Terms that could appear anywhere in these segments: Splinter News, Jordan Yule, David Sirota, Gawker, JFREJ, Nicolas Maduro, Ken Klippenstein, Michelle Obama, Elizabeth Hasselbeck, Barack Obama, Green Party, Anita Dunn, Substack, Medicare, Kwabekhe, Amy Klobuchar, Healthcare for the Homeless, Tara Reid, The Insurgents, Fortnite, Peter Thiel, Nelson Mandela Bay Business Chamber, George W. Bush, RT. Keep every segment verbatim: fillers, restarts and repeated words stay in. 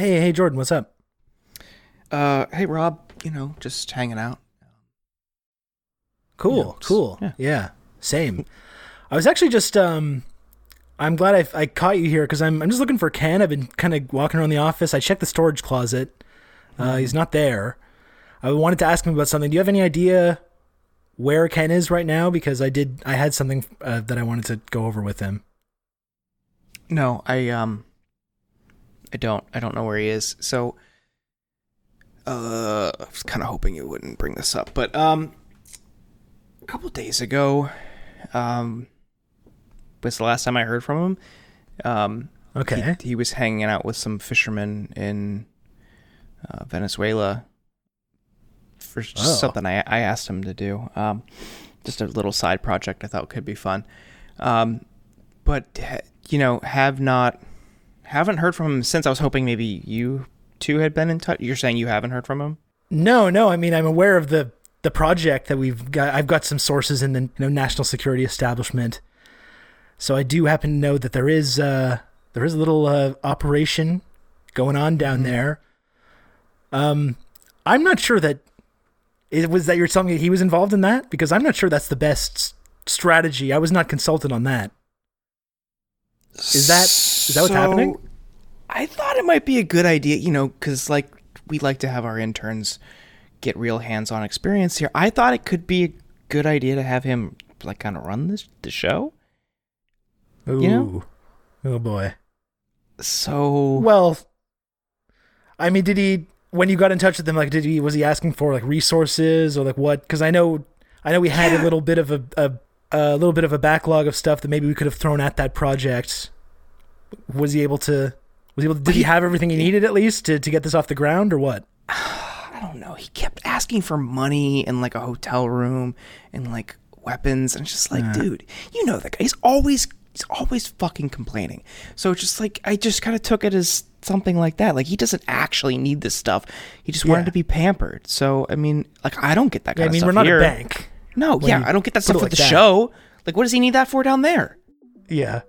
Hey, hey, Jordan, what's up? Uh, hey, Rob, you know, just hanging out. Cool, you know, just, cool. Yeah. yeah, same. I was actually just, um, I'm glad I, I caught you here because I'm I'm just looking for Ken. I've been kind of walking around the office. I checked the storage closet. Uh, mm-hmm. He's not there. I wanted to ask him about something. Do you have any idea where Ken is right now? Because I did, I had something uh, that I wanted to go over with him. No, I, um, I don't, I don't know where he is. So, uh, I was kind of hoping you wouldn't bring this up, but, um, a couple days ago, um, was the last time I heard from him. Um, okay. He, he was hanging out with some fishermen in uh, Venezuela for oh. something I, I asked him to do. Um, just a little side project I thought could be fun. Um, but you know, have not, haven't heard from him since. I was hoping maybe you two had been in touch. You're saying you haven't heard from him? No, no. I mean, I'm aware of the, the project that we've got. I've got some sources in the you know, national security establishment. So I do happen to know that there is uh, there is a little uh, operation going on down mm-hmm. there. Um, I'm not sure that it was that you're telling me he was involved in that because I'm not sure that's the best strategy. I was not consulted on that. Is that is that what's so, happening? I thought it might be a good idea, you know, because like we like to have our interns get real hands-on experience here. I thought it could be a good idea to have him like kind of run this the show. Ooh. You know? Oh boy. So well, I mean, did he? When you got in touch with him, like, did he? Was he asking for like resources or like what? Because I know, I know, we had yeah. a little bit of a, a a little bit of a backlog of stuff that maybe we could have thrown at that project. Was he able to? Was he able? To, did he have everything he needed at least to to get this off the ground or what? I don't know. He kept asking for money and like a hotel room and like weapons and just like, uh. dude, you know that guy. He's always. He's always fucking complaining. So it's just like, I just kind of took it as something like that. Like, he doesn't actually need this stuff. He just yeah. wanted to be pampered. So, I mean, like, I don't get that kind yeah, of I mean, stuff we're not here. A bank. No, yeah, I don't get that stuff like with the that. show. Like, what does he need that for down there? Yeah.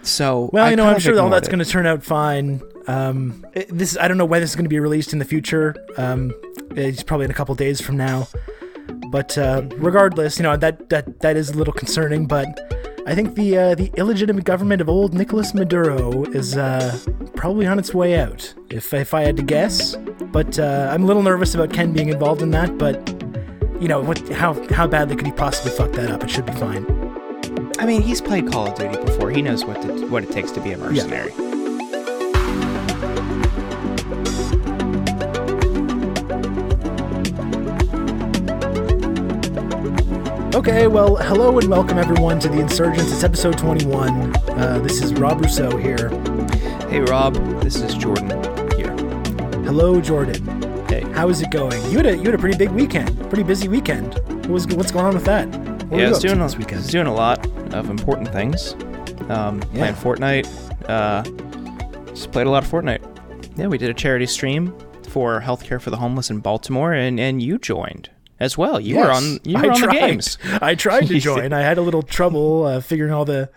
So, well, you I know, I'm sure all that's going to turn out fine. Um, it, this I don't know when this is going to be released in the future. Um, it's probably in a couple days from now. But uh, regardless, you know, that, that, that is a little concerning, but... I think the uh, the illegitimate government of old Nicolas Maduro is uh, probably on its way out, if if I had to guess. But uh, I'm a little nervous about Ken being involved in that. But you know, what? How how badly could he possibly fuck that up? It should be fine. I mean, he's played Call of Duty before. He knows what to, what it takes to be a mercenary. Yeah. Okay, well, hello and welcome everyone to The Insurgents. It's episode twenty-one. Uh, this is Rob Rousseau here. Hey, Rob. This is Jordan here. Hello, Jordan. Hey. How is it going? You had a you had a pretty big weekend, pretty busy weekend. What was what's going on with that? What yeah, I was doing this weekend. I was doing a lot of important things. Um, yeah. Playing Fortnite. Uh, just played a lot of Fortnite. Yeah, we did a charity stream for Healthcare for the Homeless in Baltimore, and and you joined. As well, you yes. were on. You were I on tried. the games. I tried to join. I had a little trouble uh, figuring all the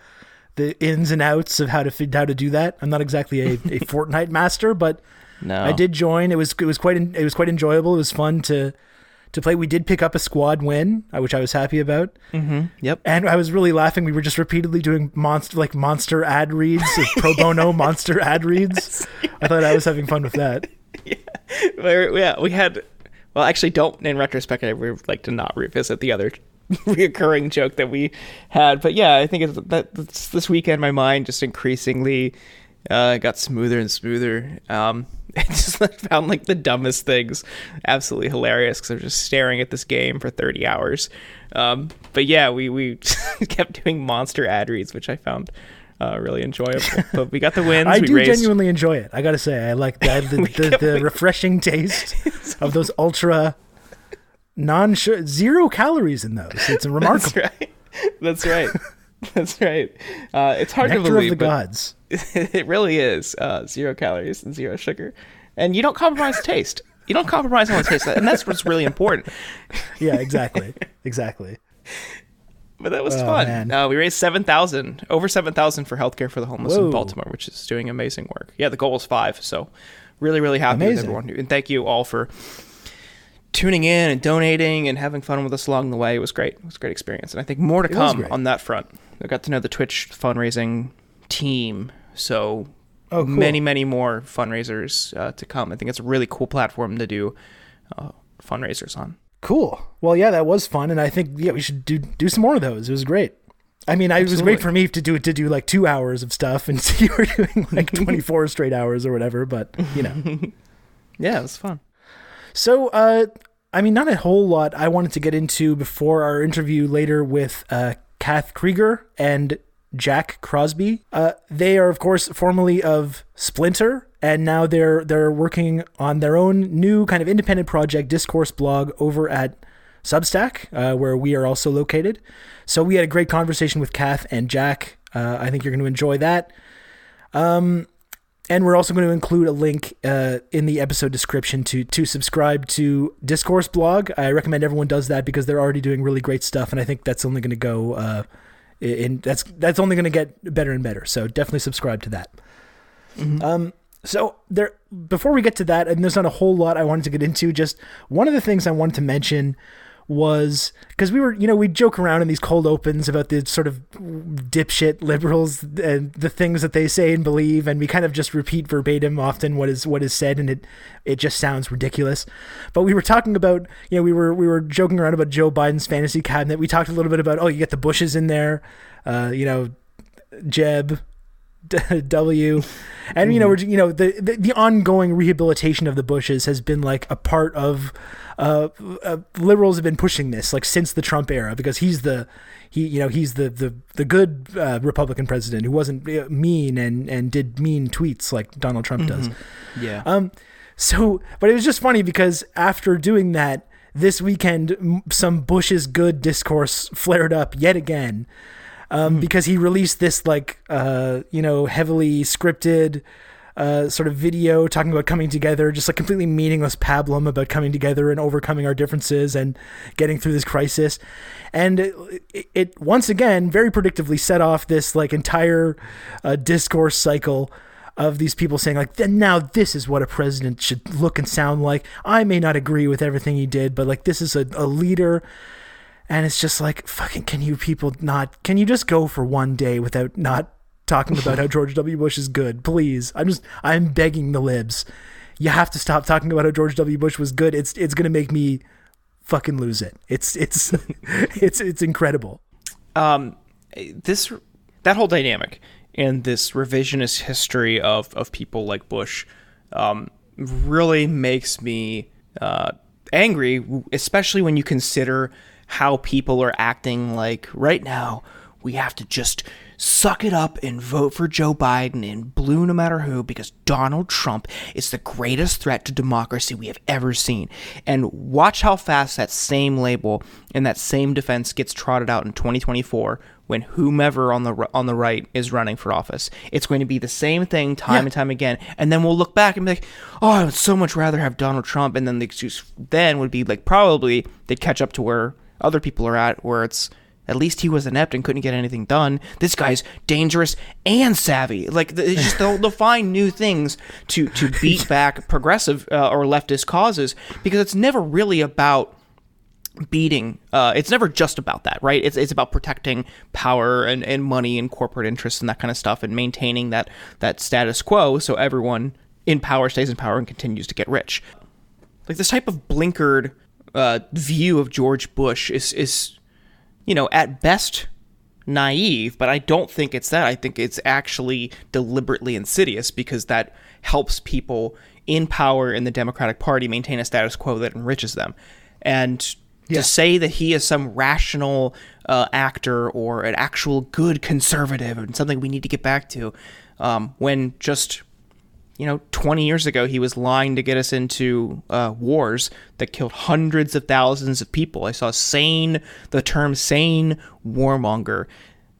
the ins and outs of how to how to do that. I'm not exactly a, a Fortnite master, but no. I did join. It was it was quite it was quite enjoyable. It was fun to to play. We did pick up a squad win, which I was happy about. Mm-hmm. Yep. And I was really laughing. We were just repeatedly doing monster like monster ad reads, pro bono yes. monster ad reads. Yes. I thought I was having fun with that. Yeah. Yeah. We had. Well, actually, don't. In retrospect, I would like to not revisit the other reoccurring joke that we had. But yeah, I think it's, that it's, this weekend, my mind just increasingly uh, got smoother and smoother. Um, I just like, found like the dumbest things absolutely hilarious because I was just staring at this game for thirty hours. Um, but yeah, we we kept doing monster ad reads, which I found uh, really enjoyable. But we got the wins. I we do raised... genuinely enjoy it. I gotta say, I like the the, the, the refreshing taste. Of those ultra non zero calories in those. It's remarkable. That's right. That's right. That's right. Uh, it's hard Nectar to believe. Of the gods. It really is. Uh, zero calories and zero sugar. And you don't compromise taste. You don't compromise on taste. And that's what's really important. Yeah, exactly. Exactly. But that was oh, fun. Uh, we raised seven thousand, over seven thousand for Healthcare for the Homeless Whoa. in Baltimore, which is doing amazing work. Yeah, the goal was five. So Really, really happy Amazing. With everyone. And thank you all for tuning in and donating and having fun with us along the way. It was great. It was a great experience. And I think more to it come on that front. I got to know the Twitch fundraising team. So oh, cool. many, many more fundraisers uh, to come. I think it's a really cool platform to do uh, fundraisers on. Cool. Well, yeah, that was fun. And I think, yeah, we should do, do some more of those. It was great. I mean, I, it was great for me to do to do like two hours of stuff, and so you were doing like twenty-four straight hours or whatever, but, you know. Yeah, it was fun. So, uh, I mean, not a whole lot I wanted to get into before our interview later with uh, Kath Krueger and Jack Crosbie. Uh, they are, of course, formerly of Splinter, and now they're they're working on their own new kind of independent project, Discourse Blog, over at Substack, uh, where we are also located. So we had a great conversation with Kath and Jack. Uh, I think you're going to enjoy that. Um, and we're also going to include a link uh, in the episode description to to subscribe to Discourse Blog. I recommend everyone does that because they're already doing really great stuff, and I think that's only going to go uh, in. That's that's only going to get better and better. So definitely subscribe to that. Mm-hmm. Um, so there. Before we get to that, and there's not a whole lot I wanted to get into. Just one of the things I wanted to mention was because we were, you know, we joke around in these cold opens about the sort of dipshit liberals and the things that they say and believe, and we kind of just repeat verbatim often what is what is said, and it it just sounds ridiculous. But we were talking about, you know, we were we were joking around about Joe Biden's fantasy cabinet. We talked a little bit about, oh, you get the Bushes in there, uh, you know, Jeb. W, and you know, we're, you know, the, the the ongoing rehabilitation of the Bushes has been like a part of uh, uh liberals have been pushing this like since the Trump era, because he's the he you know he's the the the good uh, Republican president who wasn't mean and and did mean tweets like Donald Trump mm-hmm. does. Yeah. Um. So, but it was just funny because after doing that this weekend, some Bush's good discourse flared up yet again. Um, because he released this like, uh, you know, heavily scripted uh, sort of video talking about coming together, just like completely meaningless pablum about coming together and overcoming our differences and getting through this crisis. And it, it, it once again, very predictably set off this like entire uh, discourse cycle of these people saying like, then now this is what a president should look and sound like. I may not agree with everything he did, but like this is a, a leader. And it's just like, fucking, can you people not, can you just go for one day without not talking about how George W. Bush is good? Please. I'm just, I'm begging the libs. You have to stop talking about how George W. Bush was good. It's, it's going to make me fucking lose it. It's, it's, it's, it's incredible. Um, this, that whole dynamic and this revisionist history of, of people like Bush, um, really makes me, uh, angry, especially when you consider how people are acting like right now we have to just suck it up and vote for Joe Biden in blue no matter who, because Donald Trump is the greatest threat to democracy we have ever seen. And watch how fast that same label and that same defense gets trotted out in twenty twenty-four when whomever on the on the right is running for office. It's going to be the same thing time yeah. and time again. And then we'll look back and be like, oh, I would so much rather have Donald Trump. And then the excuse then would be like, probably they'd catch up to where other people are at, where it's at least he was inept and couldn't get anything done. This guy's dangerous and savvy. Like it's just they'll, they'll find new things to to beat back progressive uh, or leftist causes, because it's never really about beating. Uh, it's never just about that, right? It's it's about protecting power and, and money and corporate interests and that kind of stuff, and maintaining that that status quo so everyone in power stays in power and continues to get rich. Like this type of blinkered Uh, view of George Bush is, is, you know, at best naive, but I don't think it's that. I think it's actually deliberately insidious, because that helps people in power in the Democratic Party maintain a status quo that enriches them. And yeah. to say that he is some rational uh, actor or an actual good conservative and something we need to get back to, um, when just... you know, twenty years ago, he was lying to get us into uh, wars that killed hundreds of thousands of people. I saw sane, the term sane warmonger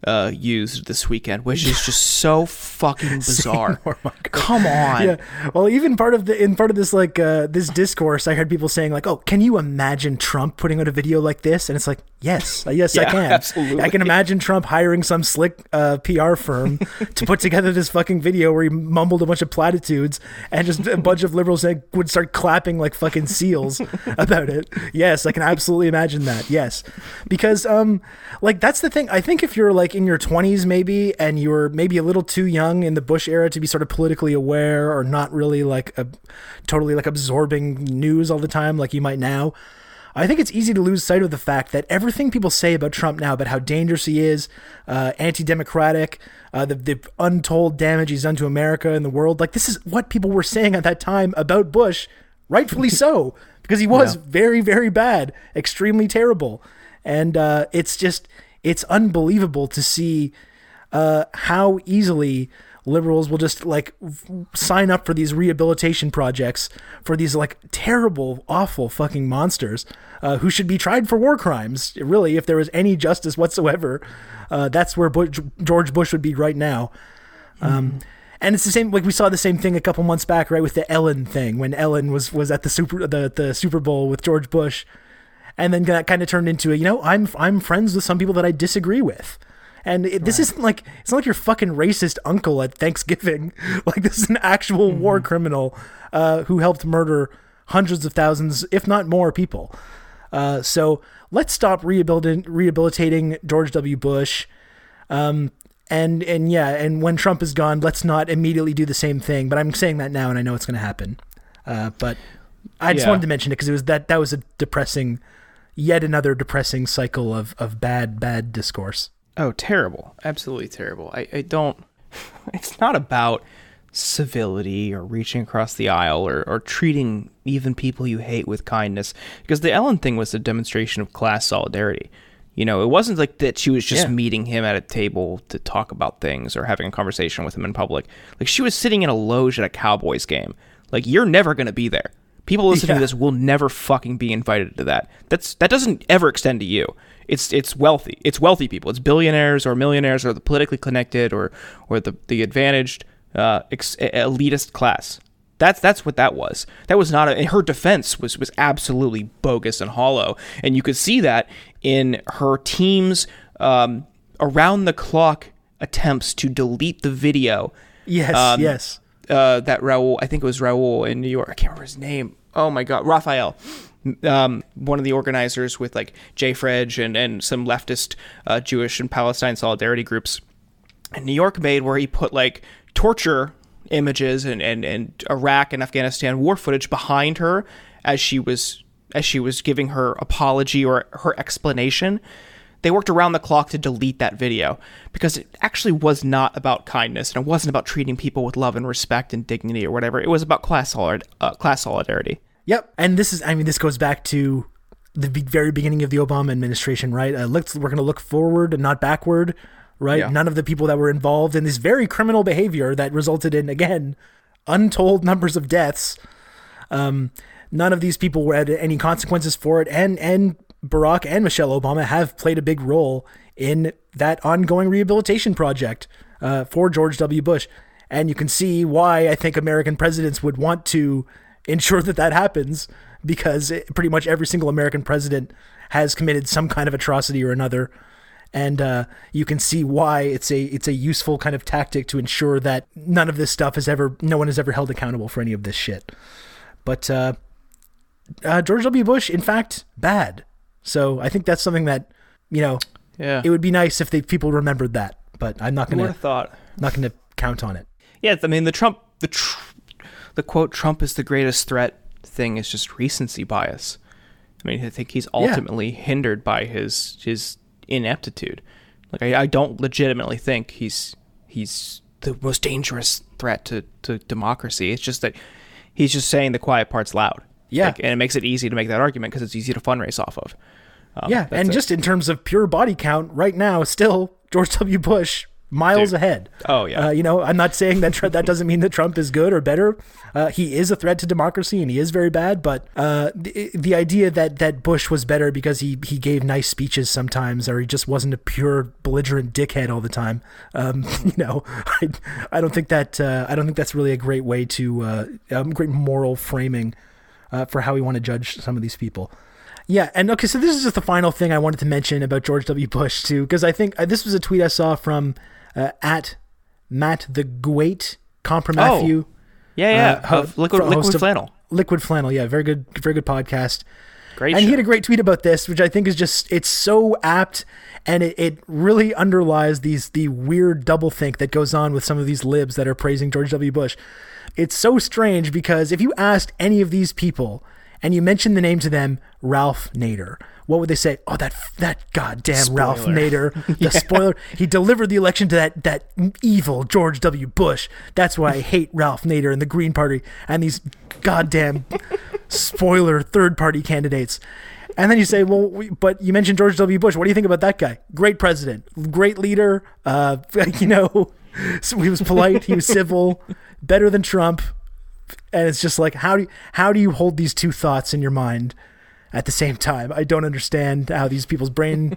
Uh, used this weekend, which is just so fucking bizarre. More, Come on. Yeah. Well, even part of the in part of this like uh, this discourse, I heard people saying like, "Oh, can you imagine Trump putting out a video like this?" And it's like, yes, yes, yeah, I can. Absolutely. I can imagine Trump hiring some slick uh, P R firm to put together this fucking video where he mumbled a bunch of platitudes and just a bunch of liberals would start clapping like fucking seals about it. Yes, I can absolutely imagine that. Yes, because um, like that's the thing. I think if you're like. in your twenties maybe, and you were maybe a little too young in the Bush era to be sort of politically aware or not really like a, totally like absorbing news all the time like you might now, I think it's easy to lose sight of the fact that everything people say about Trump now, about how dangerous he is, uh, anti-democratic, uh, the, the untold damage he's done to America and the world, like this is what people were saying at that time about Bush, rightfully so, because he was yeah. very, very bad, extremely terrible. And uh, it's just... It's unbelievable to see uh, how easily liberals will just like f- sign up for these rehabilitation projects for these like terrible, awful fucking monsters uh, who should be tried for war crimes. Really, if there was any justice whatsoever, uh, that's where Bush, George Bush would be right now. Um, mm. And it's the same, like we saw the same thing a couple months back, right, with the Ellen thing when Ellen was was at the super the, the Super Bowl with George Bush. And then that kind of turned into a, you know, I'm I'm friends with some people that I disagree with. And it, this right. isn't like, it's not like your fucking racist uncle at Thanksgiving. Like this is an actual mm-hmm. war criminal uh, who helped murder hundreds of thousands, if not more people. Uh, so let's stop rehabilitating, rehabilitating George W. Bush. Um, and, and yeah, and when Trump is gone, let's not immediately do the same thing. But I'm saying that now and I know it's going to happen. Uh, but I just yeah. wanted to mention it because it was that, that was a depressing... Yet another depressing cycle of, of bad, bad discourse. Oh, terrible. Absolutely terrible. I, I don't... It's not about civility or reaching across the aisle or, or treating even people you hate with kindness. Because the Ellen thing was a demonstration of class solidarity. You know, it wasn't like that she was just yeah. meeting him at a table to talk about things or having a conversation with him in public. Like, she was sitting in a loge at a Cowboys game. Like, you're never going to be there. People listening yeah. to this will never fucking be invited to that. That's that doesn't ever extend to you. It's it's wealthy. It's wealthy people. It's billionaires or millionaires or the politically connected or or the the advantaged uh, ex- elitist class. That's that's what that was. That was not a, her defense was was absolutely bogus and hollow. And you could see that in her team's um, around the clock attempts to delete the video. Yes. Um, yes. Uh, that Raul, I think it was Raul in New York. I can't remember his name. Oh my God, Raphael, um, one of the organizers with like J F R E J and and some leftist uh, Jewish and Palestine solidarity groups in New York made where he put like torture images and and and Iraq and Afghanistan war footage behind her as she was as she was giving her apology or her explanation. They worked around the clock to delete that video because it actually was not about kindness and it wasn't about treating people with love and respect and dignity or whatever. It was about class solid, uh, class solidarity. Yep. And this is, I mean, this goes back to the be- very beginning of the Obama administration, right? Uh, let's, we're going to look forward and not backward, right? Yeah. None of the people that were involved in this very criminal behavior that resulted in, again, untold numbers of deaths. Um, none of these people were had any consequences for it. And, and, Barack and Michelle Obama have played a big role in that ongoing rehabilitation project uh, for George W. Bush. And you can see why I think American presidents would want to ensure that that happens, because it, pretty much every single American president has committed some kind of atrocity or another. And uh, you can see why it's a it's a useful kind of tactic to ensure that none of this stuff is ever, no one is ever held accountable for any of this shit. But uh, uh, George W. Bush, in fact, bad. So I think that's something that, you know, yeah. it would be nice if the people remembered that, but I'm not going to not going to count on it. Yeah, I mean the Trump the tr- the quote Trump is the greatest threat thing is just recency bias. I mean, I think he's ultimately yeah. hindered by his his ineptitude. Like I, I don't legitimately think he's he's the most dangerous threat to, to democracy. It's just that he's just saying the quiet part's loud. Yeah. Like, and it makes it easy to make that argument because it's easy to fundraise off of. Um, yeah. And it. Just in terms of pure body count right now, still George W. Bush miles Dude. ahead. Oh, yeah. Uh, you know, I'm not saying that tr- that doesn't mean that Trump is good or better. Uh, he is a threat to democracy and he is very bad. But uh, the, the idea that, that Bush was better because he, he gave nice speeches sometimes, or he just wasn't a pure belligerent dickhead all the time. Um, you know, I, I don't think that uh, I don't think that's really a great way to uh, um, great moral framing uh, for how we want to judge some of these people. Yeah, and okay, so this is just the final thing I wanted to mention about George W. Bush, too, because I think uh, this was a tweet I saw from uh, at Matt the Gwait, Compromatthew. Oh, yeah, yeah, uh, of Liquid, Liquid Flannel. Of Liquid Flannel, yeah, very good, very good podcast. Great. And show. He had a great tweet about this, which I think is just, it's so apt, and it, it really underlies these the weird doublethink that goes on with some of these libs that are praising George W. Bush. It's so strange, because if you asked any of these people, and you mentioned the name to them, Ralph Nader, what would they say? Oh, that that goddamn spoiler. Ralph Nader, the yeah. spoiler. He delivered the election to that that evil George W. Bush. That's why I hate Ralph Nader and the Green Party and these goddamn spoiler third-party candidates. And then you say, well, we, but you mentioned George W. Bush. What do you think about that guy? Great president, great leader. Uh, you know, so he was polite. He was civil, better than Trump. And it's just like, how do you, how do you hold these two thoughts in your mind at the same time? I don't understand how these people's brain,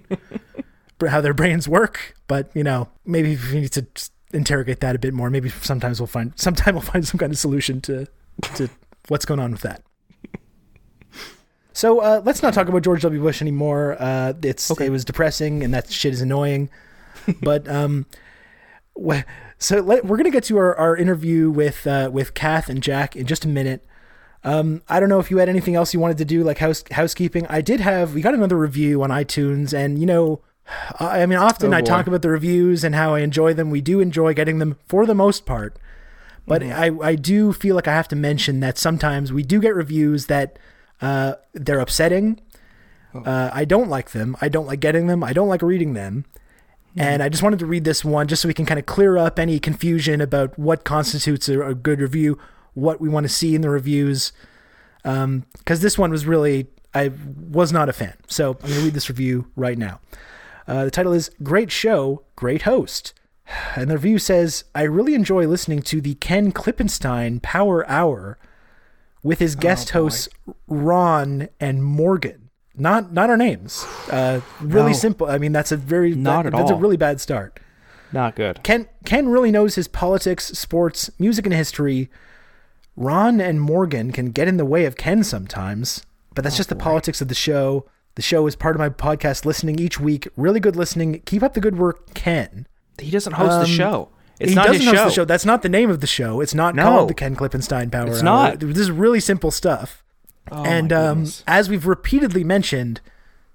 how their brains work. But you know, maybe we need to interrogate that a bit more. Maybe sometimes we'll find, sometime we'll find some kind of solution to, to what's going on with that. So uh, let's not talk about George W. Bush anymore. Uh, it's okay. It was depressing, and that shit is annoying. But um, wh- So let, we're going to get to our, our interview with uh, with Kath and Jack in just a minute. Um, I don't know if you had anything else you wanted to do, like house, housekeeping. I did have, we got another review on iTunes, and, you know, I, I mean, often oh, I boy. talk about the reviews and how I enjoy them. We do enjoy getting them for the most part, but mm-hmm. I, I do feel like I have to mention that sometimes we do get reviews that uh, they're upsetting. Oh. Uh, I don't like them. I don't like getting them. I don't like reading them. And I just wanted to read this one just so we can kind of clear up any confusion about what constitutes a, a good review, what we want to see in the reviews. Um, because this one was really, I was not a fan. So I'm going to read this review right now. Uh, the title is Great Show, Great Host. And the review says, I really enjoy listening to the Ken Klippenstein Power Hour with his guest oh, hosts Ron and Morgan. Not not our names. Uh, really no. simple. I mean, that's a very not that, at that's all. a really bad start. Not good. Ken Ken really knows his politics, sports, music, and history. Ron and Morgan can get in the way of Ken sometimes, but that's oh, just the boy. politics of the show. The show is part of my podcast listening each week. Really good listening. Keep up the good work, Ken. He doesn't host um, the show. It's he not doesn't his host show. the show. That's not the name of the show. It's not no. called the Ken Klippenstein Power Hour. It's not. This is really simple stuff. Oh, and um, as we've repeatedly mentioned,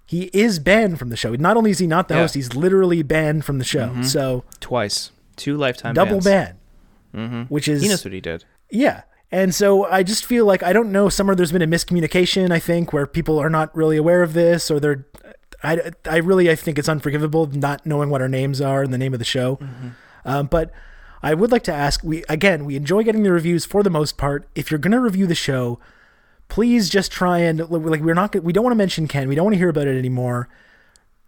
he is banned from the show. Not only is he not the yeah. host, he's literally banned from the show. Mm-hmm. So twice, two lifetime double bans. ban, mm-hmm. which is he knows what he did. Yeah, and so I just feel like I don't know. Somewhere there's been a miscommunication. I think where people are not really aware of this, or they're. I, I really I think it's unforgivable not knowing what our names are and the name of the show. Mm-hmm. Um, but I would like to ask. We again we enjoy getting the reviews for the most part. If you're going to review the show, please just try and like we're not we don't want to mention Ken. We don't want to hear about it anymore.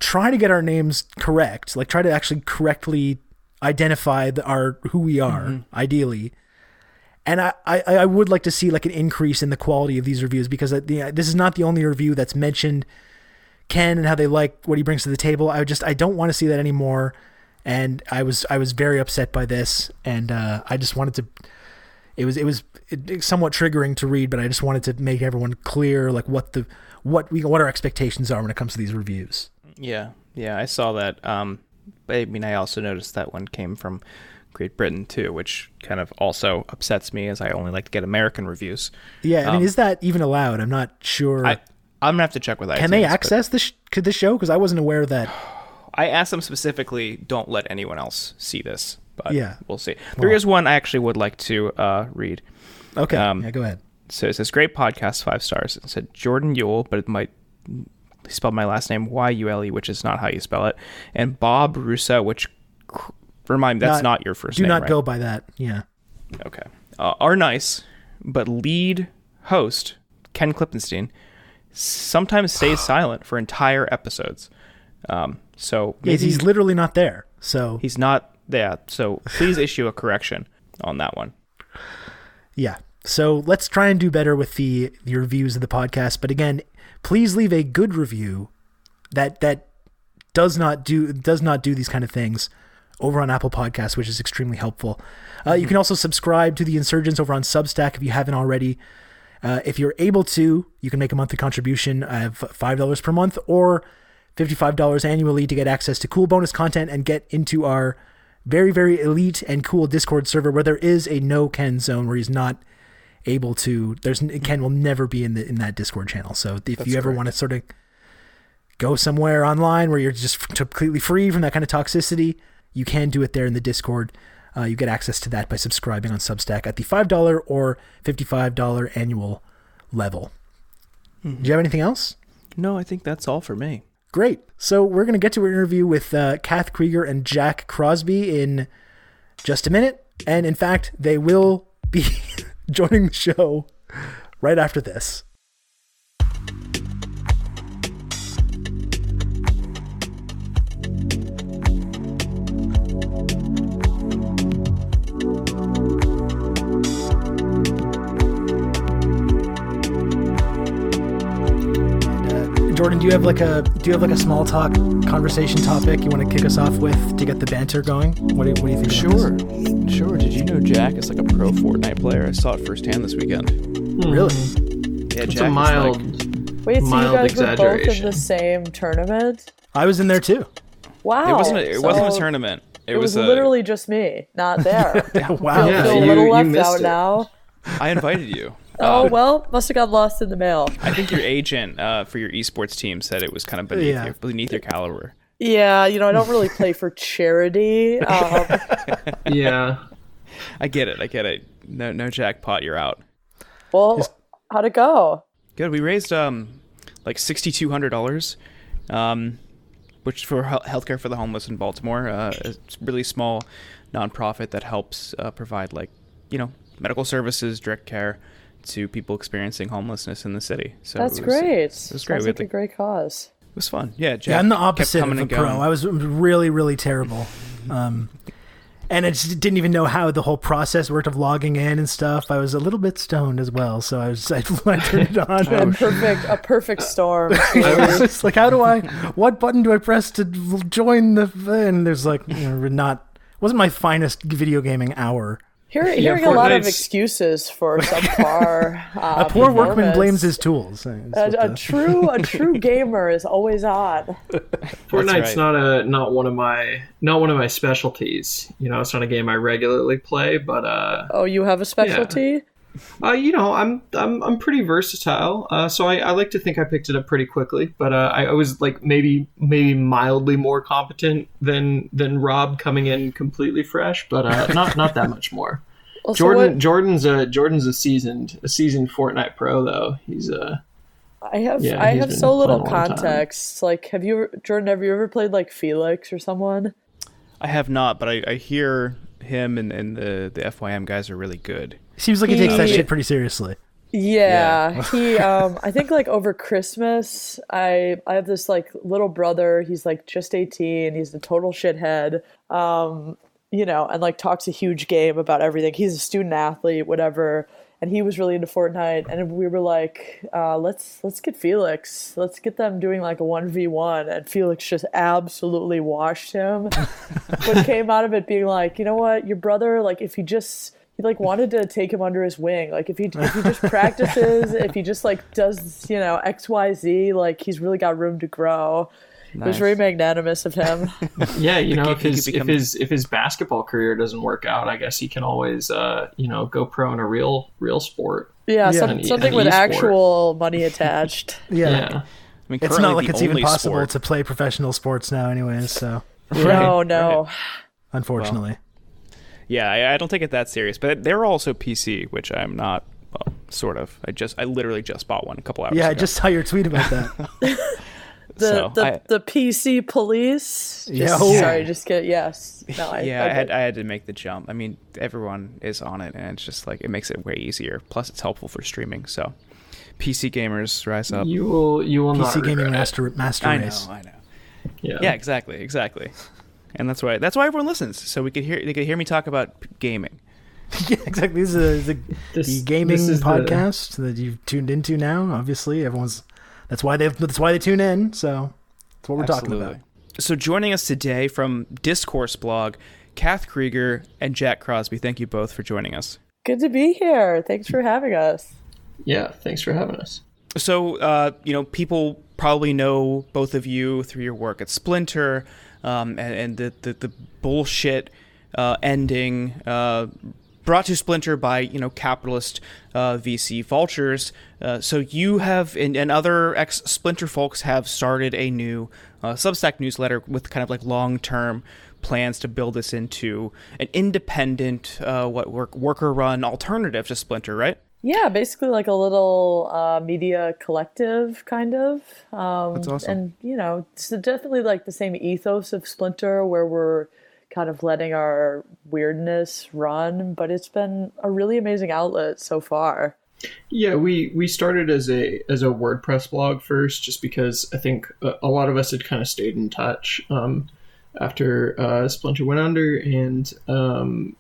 Try to get our names correct. Like try to actually correctly identify the, our who we are, mm-hmm. ideally. And I, I, I would like to see like an increase in the quality of these reviews because this is not the only review that's mentioned Ken and how they like what he brings to the table. I just I don't want to see that anymore. And I was I was very upset by this, and uh, I just wanted to. It was it was somewhat triggering to read, but I just wanted to make everyone clear, like what the what we what our expectations are when it comes to these reviews. Yeah, yeah, I saw that. Um, I mean, I also noticed that one came from Great Britain too, which kind of also upsets me, as I only like to get American reviews. Yeah, I um, mean, is that even allowed? I'm not sure. I, I'm gonna have to check with iTunes. Can they access but... this? Could this show? Because I wasn't aware of that. I asked them specifically. Don't let anyone else see this. But yeah. we'll see. There well, is one I actually would like to uh, read. Okay, um, yeah, go ahead. So it says, great podcast, five stars. It said Jordan Yule, but it might spell my last name Y U L E, which is not how you spell it. And Bob Russo, which, remind me, that's not, not your first do name, Do not right? go by that, yeah. Okay. Uh, are nice, but lead host, Ken Klippenstein, sometimes stays silent for entire episodes. Um, so maybe, yeah, he's literally not there. So he's not... yeah, so please issue a correction on that one. Yeah. So let's try and do better with the, the reviews of the podcast. But again, please leave a good review that that does not do does not do these kind of things over on Apple Podcasts, which is extremely helpful. Uh, you can also subscribe to The Insurgents over on Substack if you haven't already. Uh, if you're able to, you can make a monthly contribution of five dollars per month or fifty-five dollars annually to get access to cool bonus content and get into our very, very elite and cool Discord server where there is a no Ken zone where he's not able to. There's Ken will never be in the in that Discord channel. So if That's you ever correct. want to sort of go somewhere online where you're just completely free from that kind of toxicity, you can do it there in the Discord. Uh, you get access to that by subscribing on Substack at the five dollars or fifty-five dollars annual level. Mm-hmm. Do you have anything else? No, I think that's all for me. Great. So we're going to get to an interview with uh, Kath Krueger and Jack Crosbie in just a minute. And in fact, they will be joining the show right after this. Jordan, do you have like a do you have like a small talk conversation topic you want to kick us off with to get the banter going? What do you, what do you think? Sure, sure. Did you know Jack is like a pro Fortnite player? I saw it firsthand this weekend. Hmm. Really? Yeah, it's Jack a mild, is like, wait, so mild you guys exaggeration. Were both in the same tournament? I was in there too. Wow. It wasn't. A, it so wasn't a tournament. It, it was, was a, literally just me, not there. yeah, wow. Yeah, I feel you, a little you left missed out it. Now. I invited you. Oh, uh, well, must have got lost in the mail. I think your agent uh, for your esports team said it was kind of beneath, yeah. your, beneath your caliber. Yeah, you know, I don't really play for charity. Um, yeah. I get it. I get it. No no jackpot, you're out. Well, how'd it go? Good. We raised um like six thousand two hundred dollars, um, which for Healthcare for the Homeless in Baltimore, uh, a really small nonprofit that helps uh, provide, like, you know, medical services, direct care to people experiencing homelessness in the city. So that's it was, great. It was great. That's like the, a great cause. It was fun. Yeah, Jack. Yeah, I'm the opposite of a pro. I was really, really terrible. Um, and I just didn't even know how the whole process worked of logging in and stuff. I was a little bit stoned as well, so I was I, I turned it on. a perfect, a perfect storm. I was just like, how do I? What button do I press to join the? And there's like, you know, not wasn't my finest video gaming hour. Hear, yeah, hearing Fortnite's... a lot of excuses for subpar. Um, a poor workman blames his tools. A, a the... true, a true gamer is always on. Fortnite's right. not a not one of my not one of my specialties. You know, it's not a game I regularly play. But uh, oh, you have a specialty? Yeah. Uh, you know, I'm I'm I'm pretty versatile. Uh, so I, I like to think I picked it up pretty quickly. But uh, I was like maybe maybe mildly more competent than than Rob coming in completely fresh, but uh, not not that much more. Well, Jordan, so Jordan's a Jordan's a seasoned a seasoned Fortnite pro though. He's a. I have yeah, I have so little context. Like, have you Jordan? Have you ever played like Felix or someone? I have not, but I, I hear him and, and the the F Y M guys are really good. Seems like he, he takes that shit pretty seriously. Yeah, yeah. he. Um, I think like over Christmas, I I have this like little brother. He's like just eighteen. He's a total shithead. Um, you know, and like talks a huge game about everything. He's a student athlete, whatever. And he was really into Fortnite. And we were like, uh, let's let's get Felix. Let's get them doing like a one v one. And Felix just absolutely washed him. But came out of it being like, you know what, your brother, like if he just, he like wanted to take him under his wing. Like if he, if he just practices, if he just like does, you know, X, Y, Z, like he's really got room to grow. Nice. It was very magnanimous of him. Yeah, you know, if his become... if his if his basketball career doesn't work out, I guess he can always uh, you know, go pro in a real real sport. Yeah, yeah. Some, an, something an with e-sport. Actual money attached. Yeah, yeah. I mean, it's not like it's even possible sport. to play professional sports now, anyways. So right. no, no, right. unfortunately. Well, yeah, I, I don't take it that serious, but they're also P C, which I'm not. Well, sort of. I just I literally just bought one a couple hours. Yeah, ago. I just saw your tweet about that. The so the, I, the P C police. Just, yeah. Sorry, just get yes. No, I, yeah, I, I had I had to make the jump. I mean, everyone is on it, and it's just like it makes it way easier. Plus, it's helpful for streaming. So, P C gamers rise up. You will you will P C not P C gaming master master race. I know, I know. Yeah, yeah, exactly, exactly. and that's why that's why everyone listens. So we could hear they could hear me talk about gaming. Yeah, exactly. This is a, the, this, the gaming this is podcast the... that you've tuned into now. Obviously, everyone's that's why they that's why they tune in. So that's what we're Absolutely. talking about. So joining us today from Discourse Blog, Kath Krueger and Jack Crosbie. Thank you both for joining us. Good to be here. Thanks for having us. Yeah, thanks for having us. So, uh, you know, people probably know both of you through your work at Splinter um, and, and the, the, the bullshit uh, ending uh, brought to Splinter by, you know, capitalist uh, V C vultures. Uh, so you have, and, and other ex-Splinter folks have started a new uh, Substack newsletter with kind of like long-term plans to build this into an independent, uh, what work, worker-run alternative to Splinter, right? Yeah, basically like a little uh, media collective, kind of. Um, That's awesome. And, you know, it's definitely like the same ethos of Splinter where we're kind of letting our weirdness run, but it's been a really amazing outlet so far. Yeah, we, we started as a as a WordPress blog first, just because I think a lot of us had kind of stayed in touch um, after uh, Splinter went under, and um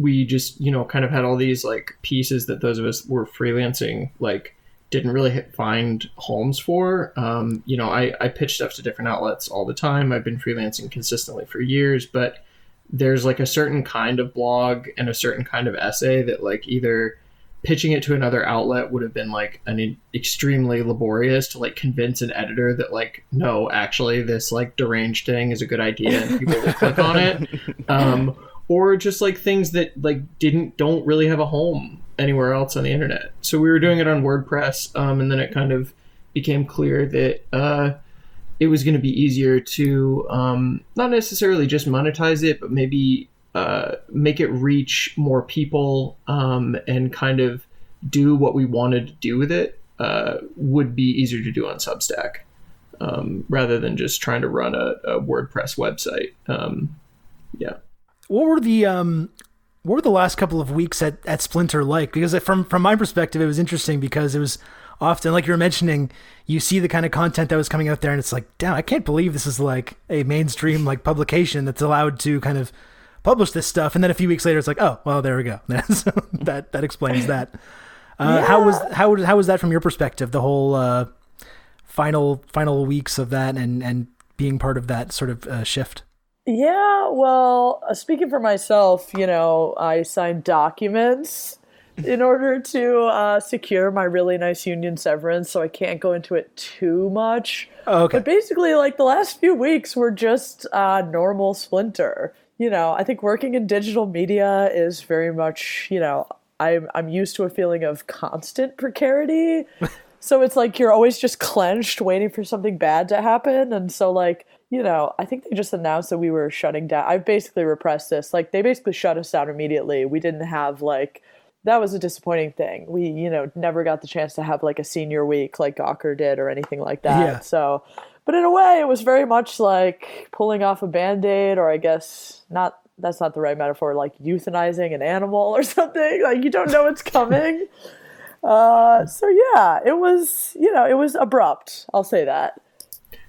we just, you know, kind of had all these like pieces that those of us were freelancing, like didn't really hit, find homes for. Um, you know, I, I pitch stuff to different outlets all the time. I've been freelancing consistently for years, but there's like a certain kind of blog and a certain kind of essay that like either pitching it to another outlet would have been like an extremely laborious to like convince an editor that like, no, actually this like deranged thing is a good idea and people will click on it. Um, Or just like things that like didn't don't really have a home anywhere else on the internet. So we were doing it on WordPress, um, and then it kind of became clear that uh, it was going to be easier to um, not necessarily just monetize it, but maybe uh, make it reach more people um, and kind of do what we wanted to do with it. Uh, would be easier to do on Substack um, rather than just trying to run a, a WordPress website. Um, yeah. What were the um, what were the last couple of weeks at, at Splinter like? Because from from my perspective, it was interesting because it was often, like you were mentioning, you see the kind of content that was coming out there, and it's like, damn, I can't believe this is like a mainstream like publication that's allowed to kind of publish this stuff. And then a few weeks later, it's like, oh, well, there we go. So that that explains that. Uh, yeah. How was how how was that from your perspective? The whole uh, final final weeks of that, and and being part of that sort of uh, shift. Yeah, well, uh, speaking for myself, you know, I signed documents in order to uh, secure my really nice union severance, so I can't go into it too much. Oh, okay. But basically, like, the last few weeks were just uh, normal Splinter. You know, I think working in digital media is very much, you know, I'm, I'm used to a feeling of constant precarity. So it's like you're always just clenched waiting for something bad to happen. And so, like, you know, I think they just announced that we were shutting down. I basically repressed this. Like, they basically shut us down immediately. We didn't have, like, that was a disappointing thing. We, you know, never got the chance to have, like, a senior week like Gawker did or anything like that. Yeah. So, but in a way, it was very much like pulling off a Band-Aid, or I guess not, that's not the right metaphor, like euthanizing an animal or something. Like, you don't know what's coming. uh, so, yeah, it was, you know, it was abrupt. I'll say that.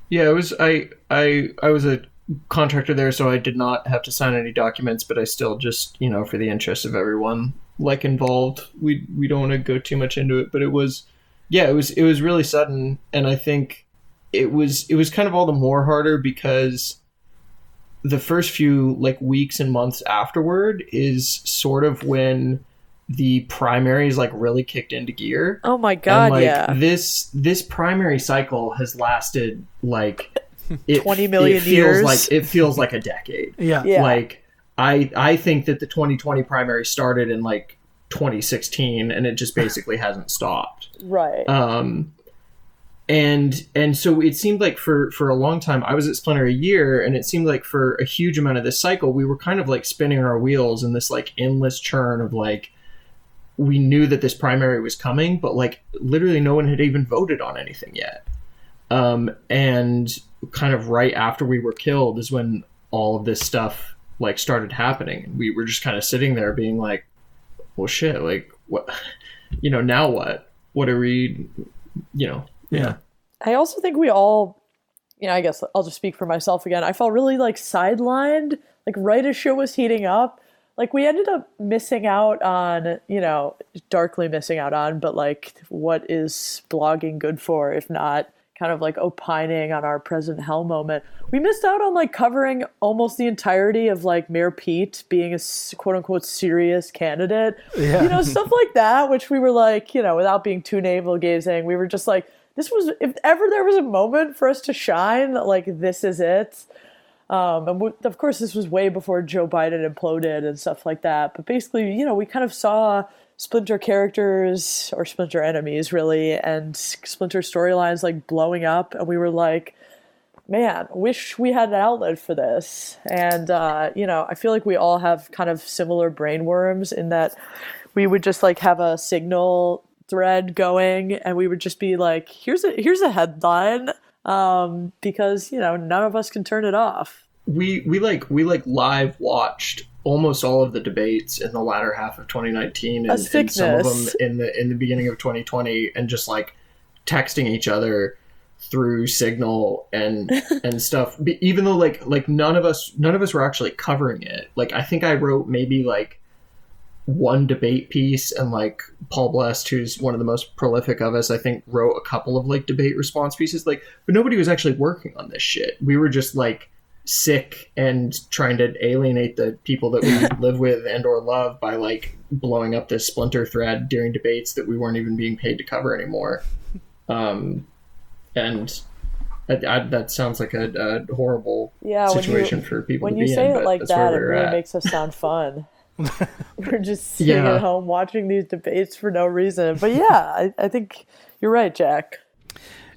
Yeah, it was. I I I was a contractor there, so I did not have to sign any documents. But I still just, you know, for the interest of everyone like involved, we we don't want to go too much into it. But it was, yeah, it was it was really sudden, and I think it was it was kind of all the more harder because the first few like weeks and months afterward is sort of when the primaries like really kicked into gear. Oh my god, and, like, yeah. This this primary cycle has lasted like it, twenty million it feels years. Like it feels like a decade. Yeah. yeah. Like I I think that the twenty twenty primary started in like twenty sixteen and it just basically hasn't stopped. Right. Um and and so it seemed like for for a long time, I was at Splinter a year, and it seemed like for a huge amount of this cycle, we were kind of like spinning our wheels in this like endless churn of like we knew that this primary was coming, but like literally no one had even voted on anything yet. Um, and kind of right after we were killed is when all of this stuff like started happening. And we were just kind of sitting there being like, well, shit, like what, you know, now what, what are we, you know? Yeah. I also think we all you know, I guess I'll just speak for myself again. I felt really like sidelined, like right as shit was heating up. Like we ended up missing out on, you know, darkly missing out on, but like what is blogging good for if not kind of like opining on our present hell moment. We missed out on like covering almost the entirety of like Mayor Pete being a quote unquote serious candidate, yeah. you know, stuff like that, which we were like, you know, without being too navel gazing, we were just like, this was, if ever there was a moment for us to shine, like this is it. Um, and we, of course, this was way before Joe Biden imploded and stuff like that. But basically, you know, we kind of saw Splinter characters or Splinter enemies, really, and Splinter storylines like blowing up. And we were like, man, wish we had an outlet for this. And, uh, you know, I feel like we all have kind of similar brain worms in that we would just like have a signal thread going and we would just be like, here's a here's a headline. Um, because, you know, none of us can turn it off. We, we like, we like live watched almost all of the debates in the latter half of twenty nineteen and, and some of them in the, in the beginning of twenty twenty and just like texting each other through Signal and, and stuff. But even though like, like none of us, none of us were actually covering it. Like, I think I wrote maybe like one debate piece and like Paul Blest, who's one of the most prolific of us, I think wrote a couple of like debate response pieces, like, but nobody was actually working on this shit. We were just like sick and trying to alienate the people that we live with and or love by like blowing up this Splinter thread during debates that we weren't even being paid to cover anymore. Um, and I, I, that sounds like a, a horrible yeah, situation you, for people to be in. When you say it like that, it really at. makes us sound fun. We're just sitting yeah. at home watching these debates for no reason. But yeah, I, I think you're right, Jack.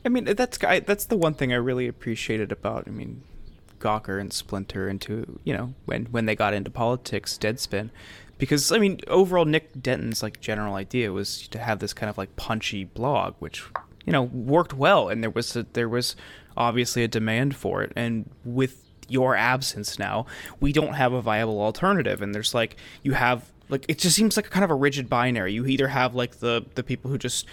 I mean, that's I, that's the one thing I really appreciated about, I mean, Gawker and Splinter into, you know, when, when they got into politics, Deadspin. Because, I mean, overall, Nick Denton's, like, general idea was to have this kind of, like, punchy blog, which, you know, worked well. And there was a, there was obviously a demand for it. And with your absence now, we don't have a viable alternative. And there's like, you have like, it just seems like a kind of a rigid binary. You either have like the the people who just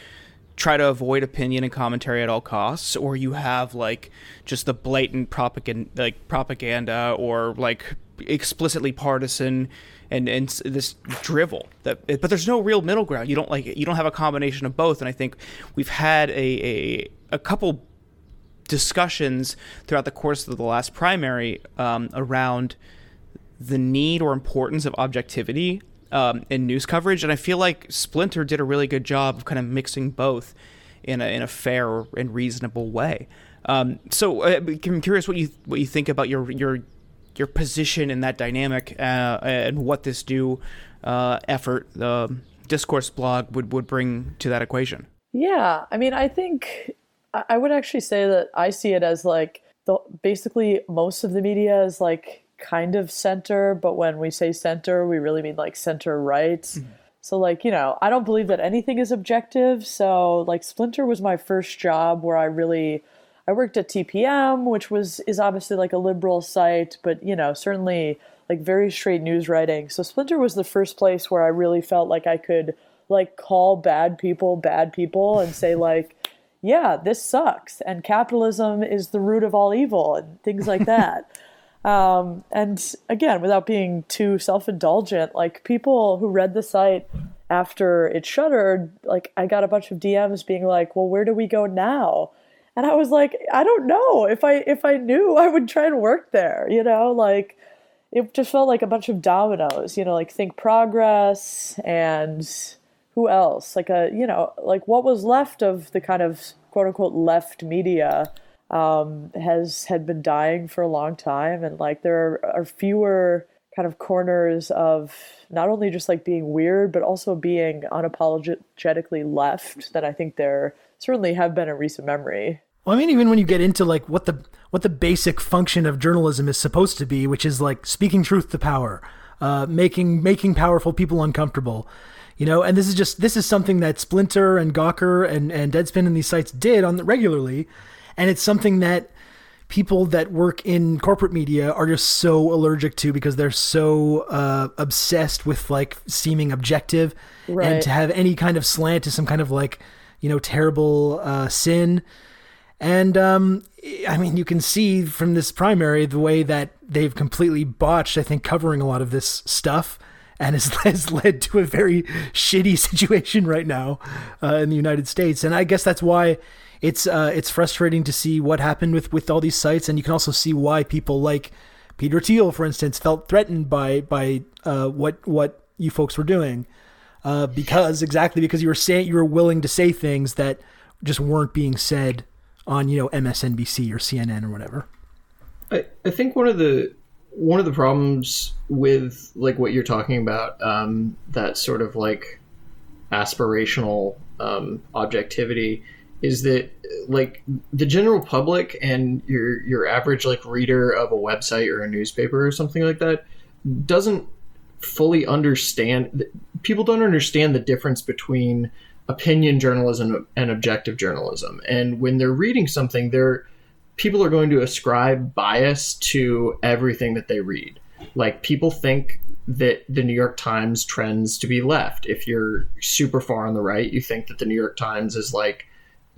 try to avoid opinion and commentary at all costs, or you have like just the blatant propaganda, like propaganda or like explicitly partisan and and this drivel that, but there's no real middle ground. You don't like, you don't have a combination of both. And I think we've had a a, a couple discussions throughout the course of the last primary um, around the need or importance of objectivity um, in news coverage. And I feel like Splinter did a really good job of kind of mixing both in a, in a fair and reasonable way. Um, so uh, I'm curious what you what you think about your your your position in that dynamic uh, and what this new uh, effort, the uh, Discourse Blog, would, would bring to that equation. Yeah, I mean, I think I would actually say that I see it as like the basically most of the media is like kind of center, but when we say center, we really mean like center right. Mm-hmm. So like, you know, I don't believe that anything is objective. So like Splinter was my first job where I really, I worked at T P M, which was, is obviously like a liberal site, but you know, certainly like very straight news writing. So Splinter was the first place where I really felt like I could like call bad people, bad people and say like, yeah, this sucks, and capitalism is the root of all evil, and things like that. um, and again, without being too self-indulgent, like people who read the site after it shuttered, like I got a bunch of D Ms being like, well, where do we go now? And I was like, I don't know. If I if I knew, I would try and work there, you know? Like, it just felt like a bunch of dominoes, you know, like Think Progress and who else? Like, a, you know, like what was left of the kind of quote unquote left media um, has had been dying for a long time. And like there are, are fewer kind of corners of not only just like being weird, but also being unapologetically left that I think there certainly have been in recent memory. Well, I mean, even when you get into like what the what the basic function of journalism is supposed to be, which is like speaking truth to power, uh, making making powerful people uncomfortable. You know, and this is just, this is something that Splinter and Gawker and, and Deadspin and these sites did on the, regularly. And it's something that people that work in corporate media are just so allergic to because they're so uh, obsessed with like seeming objective. Right. And to have any kind of slant is some kind of like, you know, terrible uh, sin. And, um, I mean, you can see from this primary the way that they've completely botched, I think, covering a lot of this stuff, and has, has led to a very shitty situation right now uh, in the United States. And I guess that's why it's uh, it's frustrating to see what happened with, with all these sites. And you can also see why people like Peter Thiel, for instance, felt threatened by by uh, what what you folks were doing, uh, because exactly because you were saying you were willing to say things that just weren't being said on, you know, M S N B C or C N N or whatever. I, I think one of the one of the problems with like what you're talking about, um, that sort of like aspirational um, objectivity, is that like the general public and your your average like reader of a website or a newspaper or something like that doesn't fully understand. People don't understand the difference between opinion journalism and objective journalism. And when they're reading something, they're people are going to ascribe bias to everything that they read. Like, people think that the New York Times trends to be left. If you're super far on the right, you think that the New York Times is like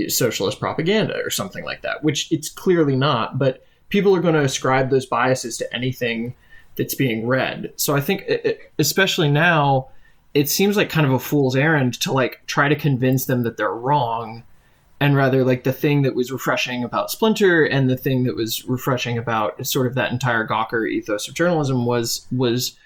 socialist propaganda or something like that, which it's clearly not, but people are going to ascribe those biases to anything that's being read. So I think, especially now, it seems like kind of a fool's errand to like try to convince them that they're wrong, and rather like the thing that was refreshing about Splinter and the thing that was refreshing about sort of that entire Gawker ethos of journalism was was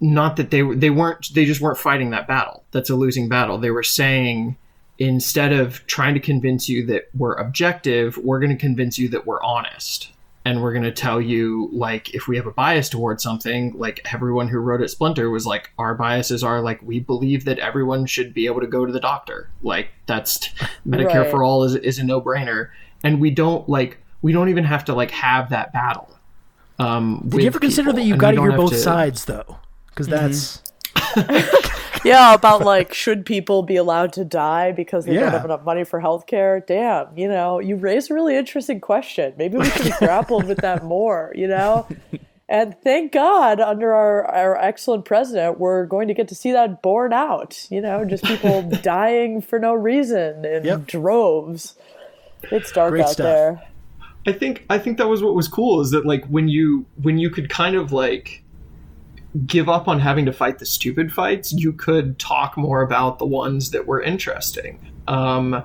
not that they they weren't they just weren't fighting that battle. That's a losing battle. They were saying, instead of trying to convince you that we're objective, we're going to convince you that we're honest. And we're going to tell you, like, if we have a bias towards something, like everyone who wrote at Splinter was like, our biases are like, we believe that everyone should be able to go to the doctor. Like, that's Medicare right. for all is, is a no brainer. And we don't like we don't even have to like have that battle. Um, Did you ever consider people. that you've got to hear both to... sides, though? Because that's mm-hmm. yeah, about like, should people be allowed to die because they yeah. don't have enough money for healthcare? Damn, you know, you raise a really interesting question. Maybe we should grapple with that more, you know? And thank God, under our, our excellent president, we're going to get to see that borne out, you know, just people dying for no reason in yep. droves. It's dark Great out stuff. there. I think I think that was what was cool, is that like when you when you could kind of like give up on having to fight the stupid fights, you could talk more about the ones that were interesting. Um,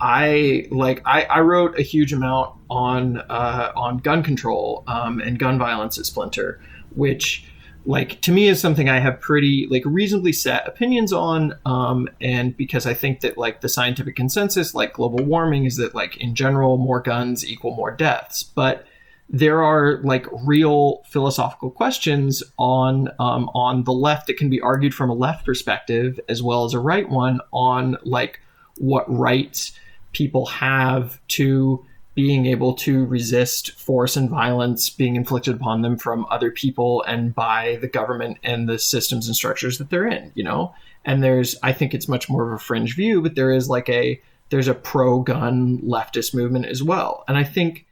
I like I, I wrote a huge amount on uh, on gun control um, and gun violence at Splinter, which like to me is something I have pretty like reasonably set opinions on. Um, and because I think that like the scientific consensus, like global warming, is that like in general, more guns equal more deaths. But there are like real philosophical questions on um, on the left that can be argued from a left perspective as well as a right one on like what rights people have to being able to resist force and violence being inflicted upon them from other people and by the government and the systems and structures that they're in, you know? And there's, I think it's much more of a fringe view, but there is like a, there's a pro-gun leftist movement as well. And I think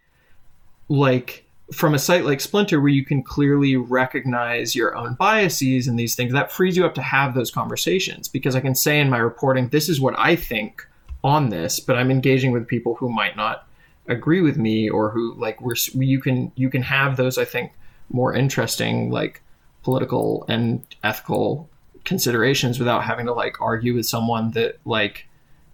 like from a site like Splinter, where you can clearly recognize your own biases and these things, that frees you up to have those conversations, because I can say in my reporting, this is what I think on this, but I'm engaging with people who might not agree with me or who like we're you can you can have those, I think, more interesting like political and ethical considerations without having to like argue with someone that like,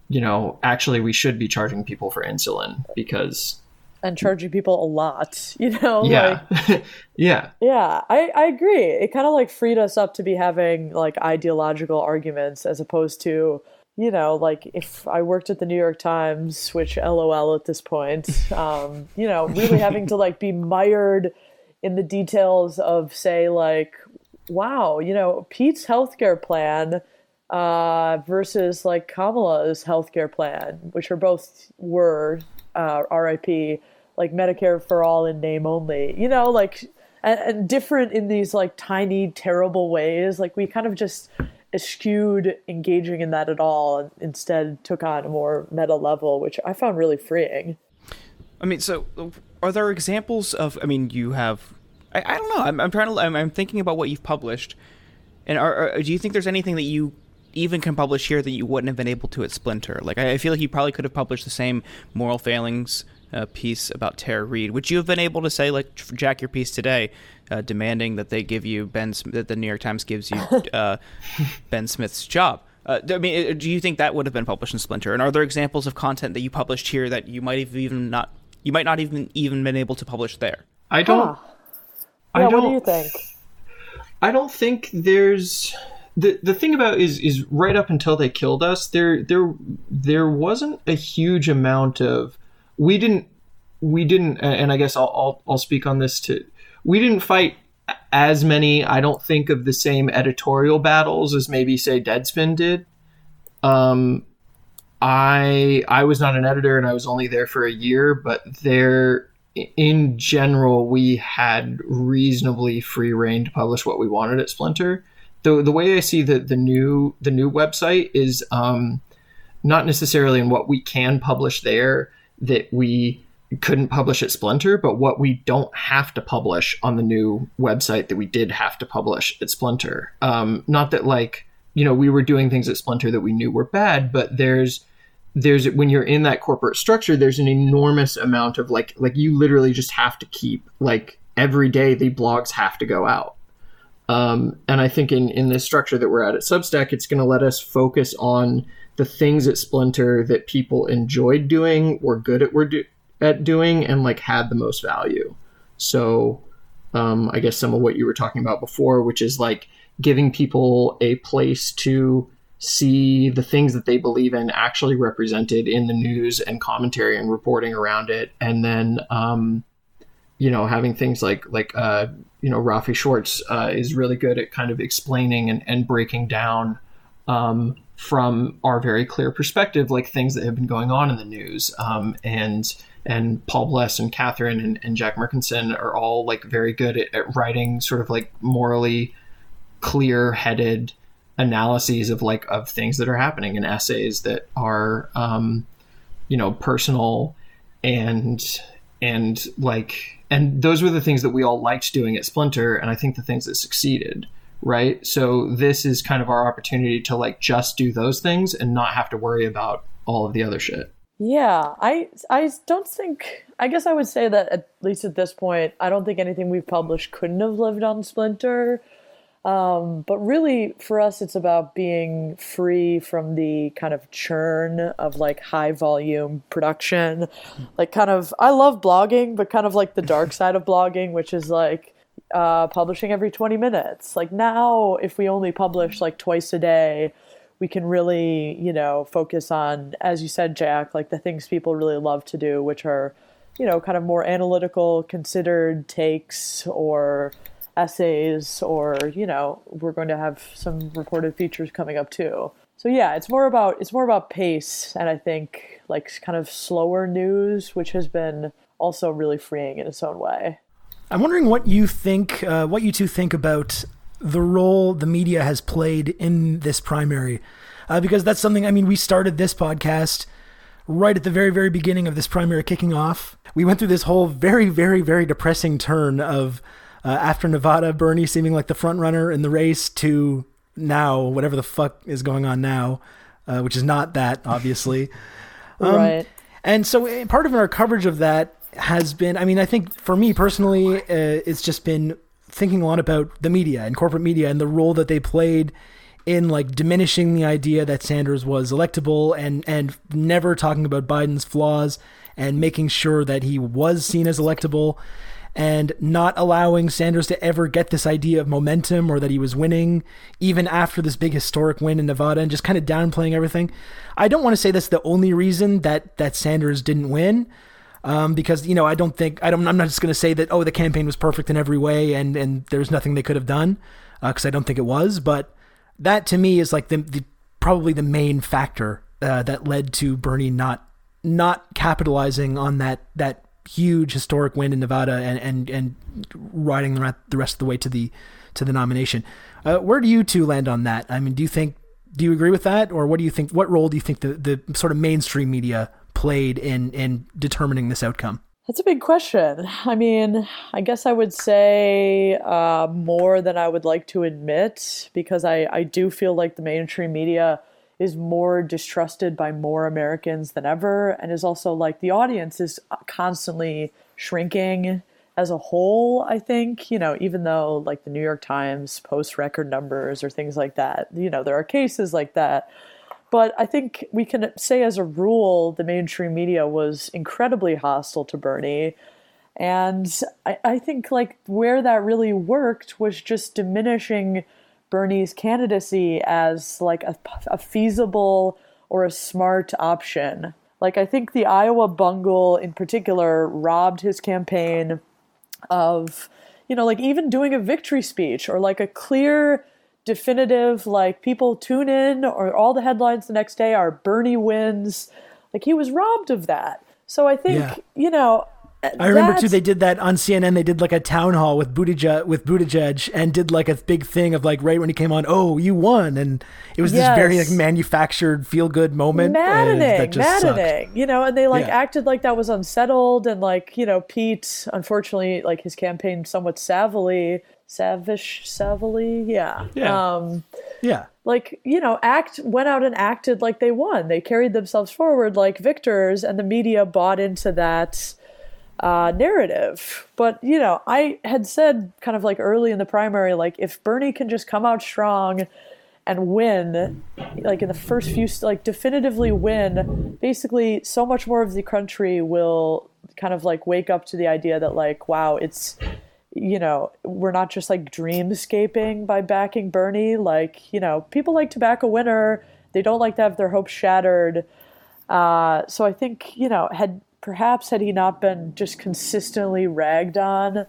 you know, actually we should be charging people for insulin because. And charging people a lot, you know? Yeah. Like, yeah. Yeah, I, I agree. It kind of like freed us up to be having like ideological arguments as opposed to, you know, like if I worked at the New York Times, which LOL at this point, um, you know, really having to like be mired in the details of, say, like, wow, you know, Pete's healthcare plan uh, versus like Kamala's healthcare plan, which are both were uh, R I P, like Medicare for all in name only, you know, like, and, and different in these like tiny, terrible ways. Like we kind of just eschewed engaging in that at all and instead took on a more meta level, which I found really freeing. I mean, so are there examples of, I mean, you have, I, I don't know, I'm, I'm trying to, I'm, I'm thinking about what you've published, and are, are, do you think there's anything that you even can publish here that you wouldn't have been able to at Splinter. Like, I feel like you probably could have published the same moral failings uh, piece about Tara Reid, which you have been able to say, like, Jack, your piece today, uh, demanding that they give you Ben, that the New York Times gives you uh, Ben Smith's job. Uh, I mean, do you think that would have been published in Splinter? And are there examples of content that you published here that you might have even not, you might not even even been able to publish there? I don't. Huh. I yeah, don't, what do you think? I don't think there's. The the thing about is is right up until they killed us, there there there wasn't a huge amount of we didn't we didn't and I guess I'll I'll, I'll speak on this too. We didn't fight as many, I don't think, of the same editorial battles as maybe say Deadspin did. Um, I I was not an editor and I was only there for a year, but there in general we had reasonably free reign to publish what we wanted at Splinter. The the way I see the, the new the new website is um, not necessarily in what we can publish there that we couldn't publish at Splinter, but what we don't have to publish on the new website that we did have to publish at Splinter. Um, not that, like, you know, we were doing things at Splinter that we knew were bad, but there's there's when you're in that corporate structure, there's an enormous amount of like like you literally just have to keep, like, every day the blogs have to go out. Um, and I think in, in this structure that we're at at Substack, it's going to let us focus on the things at Splinter that people enjoyed doing, were good at were do- at doing, and, like, had the most value. So um, I guess some of what you were talking about before, which is, like, giving people a place to see the things that they believe in actually represented in the news and commentary and reporting around it, and then um, you know, having things like like. Uh, you know, Rafi Schwartz uh, is really good at kind of explaining and, and breaking down um, from our very clear perspective, like, things that have been going on in the news. Um, and and Paul Bless and Catherine and, and Jack Murkinson are all, like, very good at, at writing sort of, like, morally clear-headed analyses of, like, of things that are happening in essays that are, um, you know, personal and and like... And those were the things that we all liked doing at Splinter, and I think the things that succeeded, right? So this is kind of our opportunity to, like, just do those things and not have to worry about all of the other shit. Yeah, I I don't think, I guess I would say that at least at this point, I don't think anything we've published couldn't have lived on Splinter. Um, but really, for us, it's about being free from the kind of churn of, like, high volume production. Like, kind of, I love blogging, but kind of like the dark side of blogging, which is, like, uh, publishing every twenty minutes. Like, now, if we only publish, like, twice a day, we can really, you know, focus on, as you said, Jack, like, the things people really love to do, which are, you know, kind of more analytical, considered takes or essays, or, you know, we're going to have some reported features coming up too. So yeah, it's more about it's more about pace, and I think, like, kind of slower news, which has been also really freeing in its own way. I'm wondering what you think, uh, what you two think about the role the media has played in this primary, uh, because that's something. I mean, we started this podcast right at the very, very beginning of this primary kicking off. We went through this whole very, very, very depressing turn of. Uh, after Nevada, Bernie seeming like the front runner in the race, to now, whatever the fuck is going on now, uh, which is not that, obviously. Um, right. And so part of our coverage of that has been, I mean, I think for me personally, uh, it's just been thinking a lot about the media and corporate media and the role that they played in, like, diminishing the idea that Sanders was electable, and, and never talking about Biden's flaws and making sure that he was seen as electable, and not allowing Sanders to ever get this idea of momentum or that he was winning, even after this big historic win in Nevada, and just kind of downplaying everything. I don't want to say that's the only reason that that Sanders didn't win, um, because, you know, I don't think I don't. I'm not just going to say that, oh, the campaign was perfect in every way and and there's nothing they could have done, because uh, I don't think it was. But that to me is, like, the, the probably the main factor uh, that led to Bernie not not capitalizing on that that. huge historic win in Nevada and and and riding the rest of the way to the to the nomination. Uh, where do you two land on that? I mean, do you think do you agree with that, or what do you think? What role do you think the the sort of mainstream media played in in determining this outcome? That's a big question. I mean, I guess I would say uh, more than I would like to admit, because I, I do feel like the mainstream media is more distrusted by more Americans than ever, and is also like the audience is constantly shrinking as a whole, I think. You know, even though like the New York Times posts record numbers or things like that, you know, there are cases like that. But I think we can say as a rule, the mainstream media was incredibly hostile to Bernie. And I, I think like where that really worked was just diminishing Bernie's candidacy as like a, a feasible or a smart option. Like I think the Iowa bungle in particular robbed his campaign of, you know, like even doing a victory speech or like a clear definitive, like people tune in or all the headlines the next day are Bernie wins. Like he was robbed of that. So I think, yeah. you know, I remember too, they did that on C N N. They did like a town hall with Buttigieg, with Buttigieg and did like a big thing of like right when he came on, oh, you won. And it was yes. this very like manufactured feel good moment. Maddening, and maddening, sucked. You know, and they like yeah. acted like that was unsettled. And like, you know, Pete, unfortunately, like his campaign somewhat savvily Savish Savily, yeah. Yeah. Um, yeah. Like, you know, act went out and acted like they won. They carried themselves forward like victors, and the media bought into that uh, narrative. But, you know, I had said kind of like early in the primary, like if Bernie can just come out strong and win, like in the first few, like definitively win, basically so much more of the country will kind of like wake up to the idea that like, wow, it's, you know, we're not just like dreamscaping by backing Bernie. Like, you know, people like to back a winner. They don't like to have their hopes shattered. Uh, so I think, you know, had perhaps had he not been just consistently ragged on,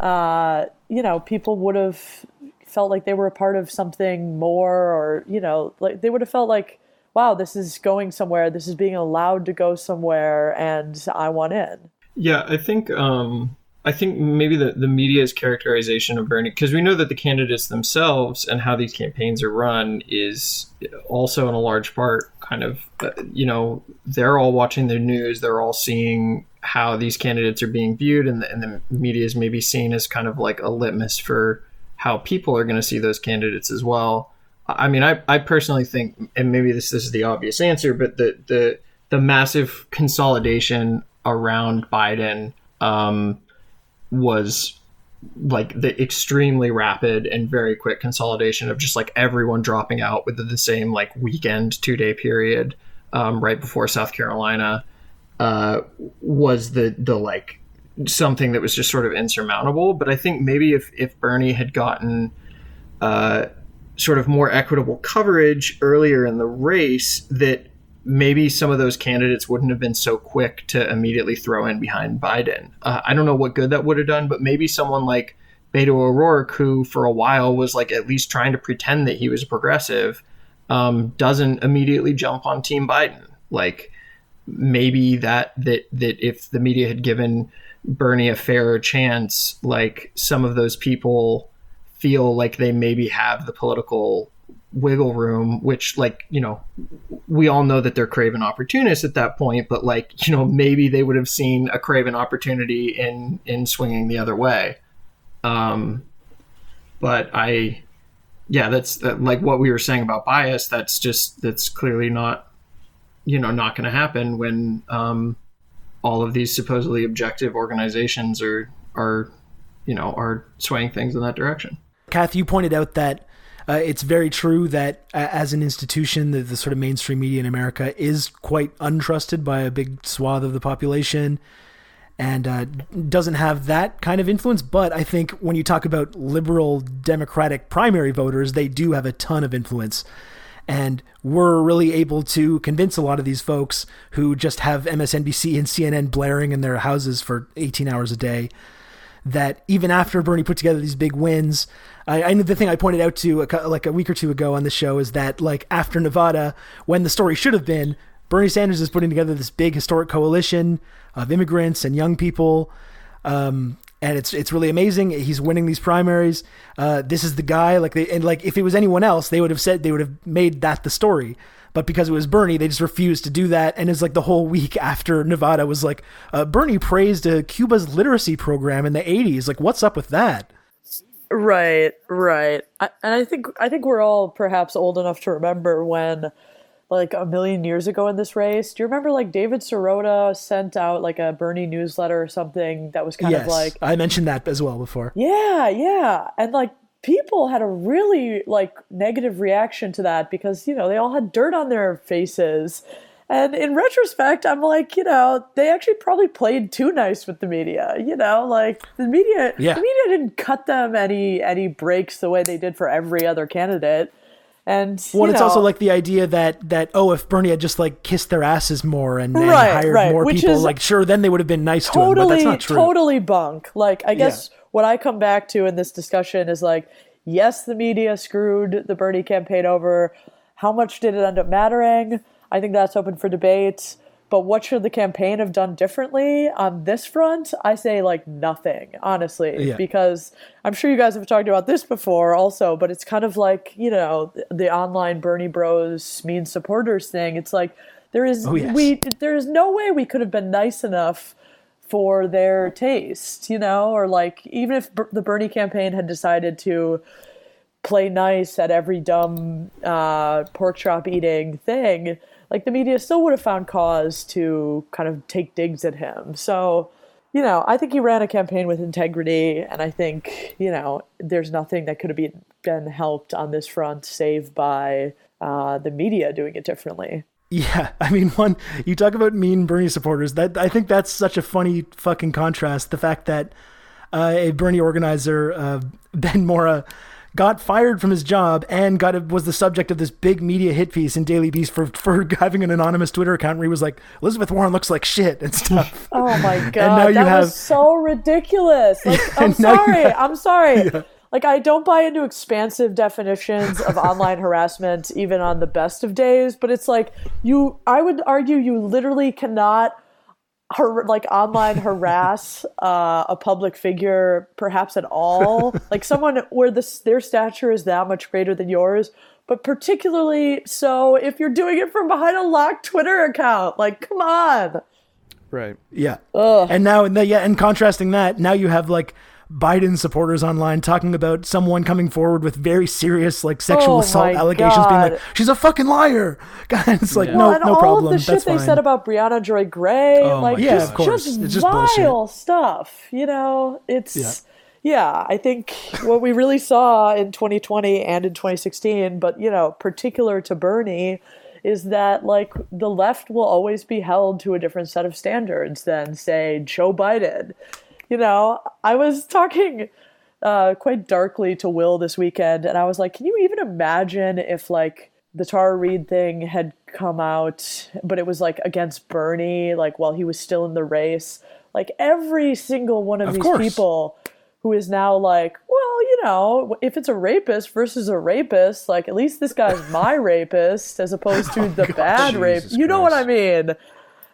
uh, you know, people would have felt like they were a part of something more, or, you know, like they would have felt like, wow, this is going somewhere. This is being allowed to go somewhere, and I want in. Yeah, I think, um, I think maybe the, the media's characterization of Bernie, because we know that the candidates themselves and how these campaigns are run is also in a large part kind of, uh, you know, they're all watching the news. They're all seeing how these candidates are being viewed, and the, and the media is maybe seen as kind of like a litmus for how people are going to see those candidates as well. I mean, I, I personally think, and maybe this, this is the obvious answer, but the, the, the massive consolidation around Biden, um, was like the extremely rapid and very quick consolidation of just like everyone dropping out within the same like weekend two day period um, right before South Carolina uh, was the the like something that was just sort of insurmountable. But I think maybe if if Bernie had gotten uh, sort of more equitable coverage earlier in the race, that maybe some of those candidates wouldn't have been so quick to immediately throw in behind Biden. Uh, I don't know what good that would have done, but maybe someone like Beto O'Rourke, who for a while was like at least trying to pretend that he was a progressive, um, doesn't immediately jump on Team Biden. Like maybe that, that, that if the media had given Bernie a fairer chance, like some of those people feel like they maybe have the political wiggle room, which like, you know, we all know that they're craven opportunists at that point, but like, you know, maybe they would have seen a craven opportunity in, in swinging the other way. Um, but I, yeah, that's that, like what we were saying about bias. That's just, that's clearly not, you know, not going to happen when, um, all of these supposedly objective organizations are, are, you know, are swaying things in that direction. Kath, you pointed out that Uh, it's very true that uh, as an institution, the, the sort of mainstream media in America is quite untrusted by a big swath of the population and uh, doesn't have that kind of influence. But I think when you talk about liberal Democratic primary voters, they do have a ton of influence. And we're really able to convince a lot of these folks who just have M S N B C and C N N blaring in their houses for eighteen hours a day, that even after Bernie put together these big wins, I, I know the thing I pointed out to a, like a week or two ago on the show is that like after Nevada, when the story should have been, Bernie Sanders is putting together this big historic coalition of immigrants and young people. Um, and it's, it's really amazing. He's winning these primaries. Uh, this is the guy, like they, and like, if it was anyone else, they would have said, they would have made that the story, But because it was Bernie, they just refused to do that. And it's like the whole week after Nevada was like, uh, Bernie praised uh, Cuba's literacy program in the eighties. Like, what's up with that? Right, right. I, and I think I think we're all perhaps old enough to remember when, like, a million years ago in this race, do you remember, like, David Sirota sent out, like, a Bernie newsletter or something that was kind yes, of like... I mentioned that as well before. Yeah, yeah. And, like, people had a really, like, negative reaction to that because, you know, they all had dirt on their faces. And in retrospect, I'm like, you know, they actually probably played too nice with the media. You know, like, the media yeah. the media didn't cut them any any breaks the way they did for every other candidate. And well, it's know, also like the idea that that oh, if Bernie had just like kissed their asses more and, and right, hired right. more Which people, like sure, then they would have been nice totally, to him. But that's not true. Totally bunk. Like I guess yeah. what I come back to in this discussion is like, yes, the media screwed the Bernie campaign over. How much did it end up mattering? I think that's open for debate. But what should the campaign have done differently on this front? I say, like, nothing, honestly, yeah. because I'm sure you guys have talked about this before also, but it's kind of like, you know, the online Bernie Bros mean supporters thing. It's like there is oh, yes. we there is no way we could have been nice enough for their taste, you know, or like even if B- the Bernie campaign had decided to play nice at every dumb uh, pork chop eating thing, like the media still would have found cause to kind of take digs at him. So, you know, I think he ran a campaign with integrity, and I think, you know, there's nothing that could have been, been helped on this front save by uh, the media doing it differently. Yeah, I mean, one, you talk about mean Bernie supporters. That I think that's such a funny fucking contrast. The fact that uh, a Bernie organizer, uh, Ben Mora, got fired from his job and got a, was the subject of this big media hit piece in Daily Beast for, for having an anonymous Twitter account where he was like, Elizabeth Warren looks like shit and stuff. Oh my God. And now you that have, was so ridiculous. Like, yeah, I'm, sorry, have, I'm sorry. I'm yeah. sorry. Like, I don't buy into expansive definitions of online harassment, even on the best of days, but it's like you, I would argue you literally cannot Har- like online harass uh, a public figure, perhaps at all, like someone where this their stature is that much greater than yours, but particularly so if you're doing it from behind a locked Twitter account. Like, come on, right? Yeah. Ugh. And now, and the, yeah, and contrasting that, now you have like Biden supporters online talking about someone coming forward with very serious like sexual oh assault allegations, God. being like, she's a fucking liar. God, it's like yeah. no, well, no all problem. All of the That's shit fine. They said about Brianna Joy Gray, oh like yeah, just, just, it's just vile bullshit. Stuff. You know, it's yeah. yeah. I think what we really saw in twenty twenty and in twenty sixteen, but you know, particular to Bernie, is that like the left will always be held to a different set of standards than say Joe Biden. You know, I was talking uh, quite darkly to Will this weekend, and I was like, can you even imagine if, like, the Tara Reid thing had come out, but it was, like, against Bernie, like, while he was still in the race? Like, every single one of, of these course. people who is now like, well, you know, if it's a rapist versus a rapist, like, at least this guy's my rapist as opposed to oh, the God, bad rapist. You know what I mean?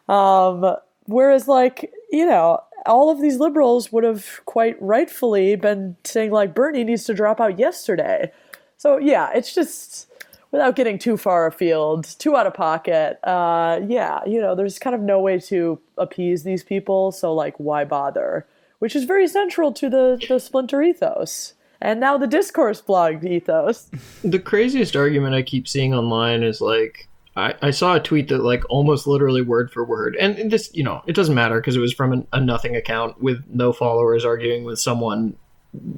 Um, whereas, like, you know... all of these liberals would have quite rightfully been saying like Bernie needs to drop out yesterday. So yeah, it's just without getting too far afield, too out of pocket. Uh, yeah, you know, there's kind of no way to appease these people. So like, why bother? Which is very central to the, the Splinter ethos. And now the Discourse Blog ethos. The craziest argument I keep seeing online is like, I, I saw a tweet that like almost literally word for word, and this, you know, it doesn't matter because it was from an, a nothing account with no followers arguing with someone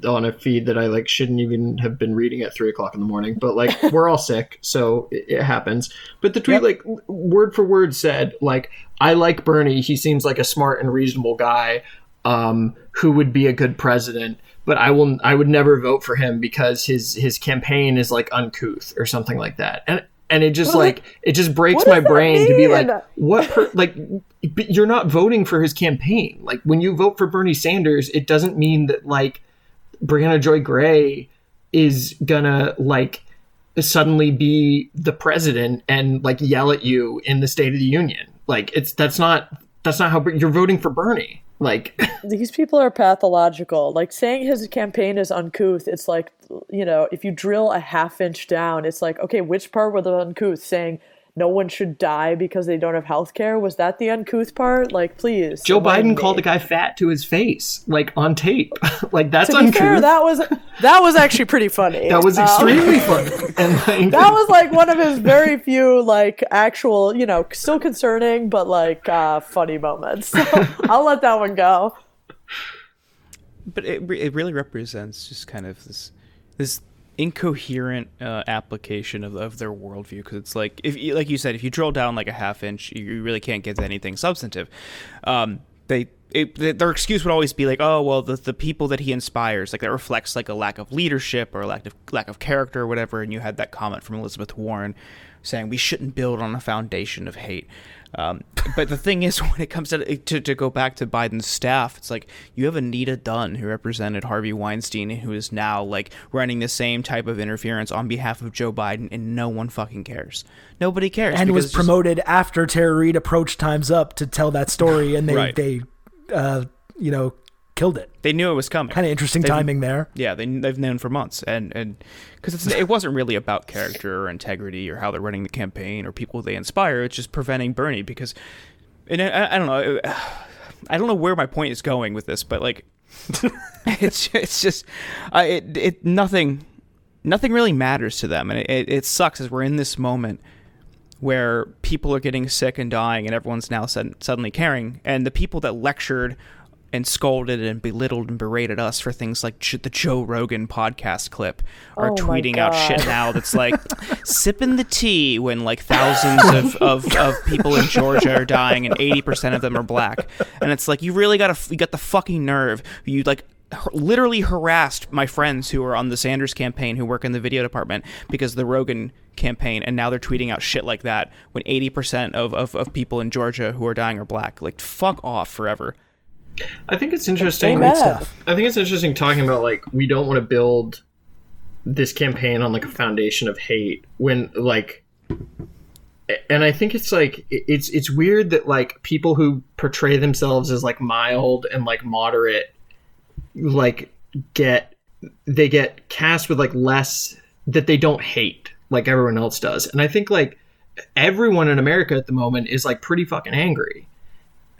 on a feed that I like shouldn't even have been reading at three o'clock in the morning. But like, we're all sick, so it, it happens. But the tweet, yep. like word for word said, like, I like Bernie. He seems like a smart and reasonable guy um, who would be a good president. But I will. I would never vote for him because his his campaign is like uncouth or something like that. And. And it just what like it, it just breaks my brain mean? to be like, what? Per, like, you're not voting for his campaign. Like, when you vote for Bernie Sanders, it doesn't mean that like Brianna Joy Gray is gonna like suddenly be the president and like yell at you in the State of the Union. Like, it's that's not that's not how you're voting for Bernie. Like, these people are pathological. Like, saying his campaign is uncouth, it's like, you know, if you drill a half inch down, it's like, okay, which part was uncouth? Saying no one should die because they don't have health care? Was that the uncouth part? Like, please. Joe Biden me. called a guy fat to his face, like on tape. Like, that's to be uncouth. Fair, that was that was actually pretty funny. That was extremely um, funny. And like, that was like one of his very few like actual, you know, still concerning but like uh, funny moments. So I'll let that one go. But it re- it really represents just kind of this this. incoherent uh, application of of their worldview, because it's like, if like you said, if you drill down like a half inch, you really can't get to anything substantive. Um, they it, their excuse would always be like, oh well, the the people that he inspires, like that reflects like a lack of leadership or a lack of lack of character or whatever. And you had that comment from Elizabeth Warren saying we shouldn't build on a foundation of hate. Um, but the thing is, when it comes to, to to go back to Biden's staff, it's like you have Anita Dunn, who represented Harvey Weinstein, who is now like running the same type of interference on behalf of Joe Biden, and no one fucking cares. Nobody cares. And was promoted just... after Tara Reid approached Time's Up to tell that story, and they right. they uh, you know killed it. They knew it was coming. Kind of interesting they've, timing there. Yeah, they they've known for months, and and because it wasn't really about character or integrity or how they're running the campaign or people they inspire. It's just preventing Bernie because, and I, I don't know, I don't know where my point is going with this, but like, it's it's just, uh, it it nothing, nothing really matters to them, and it, it it sucks as we're in this moment where people are getting sick and dying, and everyone's now suddenly caring, and the people that lectured and scolded and belittled and berated us for things like ch- the Joe Rogan podcast clip are oh tweeting out shit now that's like sipping the tea when like thousands of, of, of people in Georgia are dying and eighty percent of them are black. And it's like, you really got to, you got the fucking nerve. You like literally harassed my friends who are on the Sanders campaign who work in the video department because the Rogan campaign, and now they're tweeting out shit like that when eighty percent of, of, of people in Georgia who are dying are black. Like, fuck off forever. I think it's interesting. Great stuff. I think it's interesting talking about like we don't want to build this campaign on like a foundation of hate when like, and I think it's like it's it's weird that like people who portray themselves as like mild and like moderate like get they get cast with like less that they don't hate like everyone else does, and I think like everyone in America at the moment is like pretty fucking angry.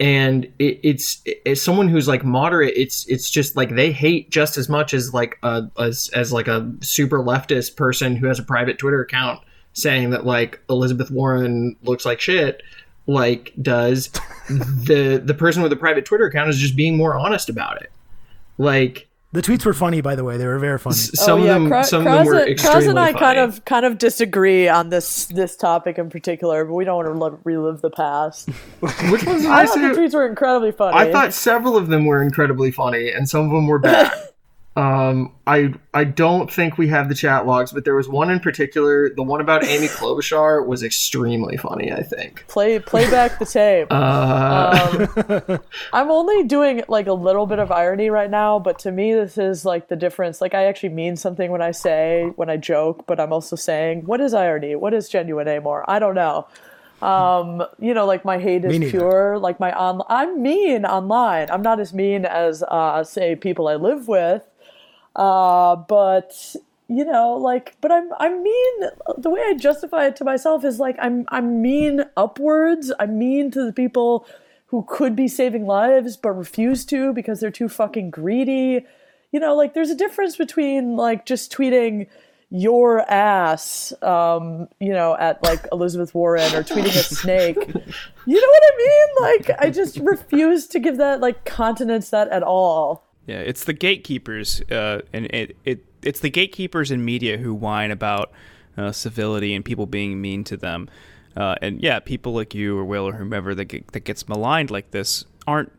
And it, it's as someone who's like moderate, it's it's just like they hate just as much as like a as, as like a super leftist person who has a private Twitter account saying that like Elizabeth Warren looks like shit, like does. the the person with a private Twitter account is just being more honest about it. Like the tweets were funny, by the way. They were very funny. S- some oh, yeah. of them, Cros- some Cros- of them were Cros- extremely Cros and I funny. kind of kind of disagree on this this topic in particular, but we don't want to lo- relive the past. Which ones? I thought the tweets were incredibly funny. I thought several of them were incredibly funny, and some of them were bad. um, I I don't think we have the chat logs, but there was one in particular. The one about Amy Klobuchar was extremely funny. I think. Play play back the tape. Uh... Um, I'm only doing like a little bit of irony right now, but to me this is like the difference. Like I actually mean something when I say when I joke, but I'm also saying what is irony? What is genuine anymore? I don't know. Um, you know, like my hate is pure. Like my on- I'm mean online. I'm not as mean as uh, say people I live with. Uh, but you know, like, but I'm, I mean, the way I justify it to myself is like, I'm, I'm mean upwards. I'm mean to the people who could be saving lives, but refuse to because they're too fucking greedy. You know, like there's a difference between like just tweeting your ass, um, you know, at like Elizabeth Warren or tweeting a snake. You know what I mean? Like, I just refuse to give that like countenance that at all. Yeah, it's the gatekeepers, uh, and it, it it's the gatekeepers in media who whine about uh, civility and people being mean to them, uh, and yeah, people like you or Will or whomever that get, that gets maligned like this aren't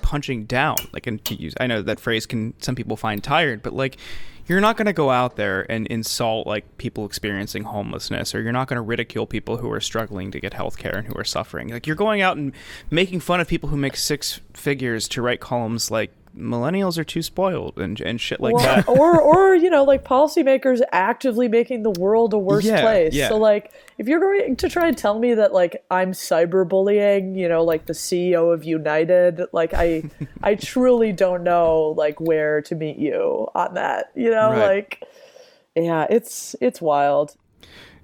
punching down. Like, and to use, I know that phrase can some people find tired, but like, you're not going to go out there and insult like people experiencing homelessness, or you're not going to ridicule people who are struggling to get healthcare and who are suffering. Like, you're going out and making fun of people who make six figures to write columns like, millennials are too spoiled and and shit like or, that. Or, or you know, like policymakers actively making the world a worse yeah, place. Yeah. So, like, if you're going to try and tell me that, like, I'm cyberbullying, you know, like the C E O of United, like, I I truly don't know, like, where to meet you on that. You know, right. like, yeah, it's it's wild.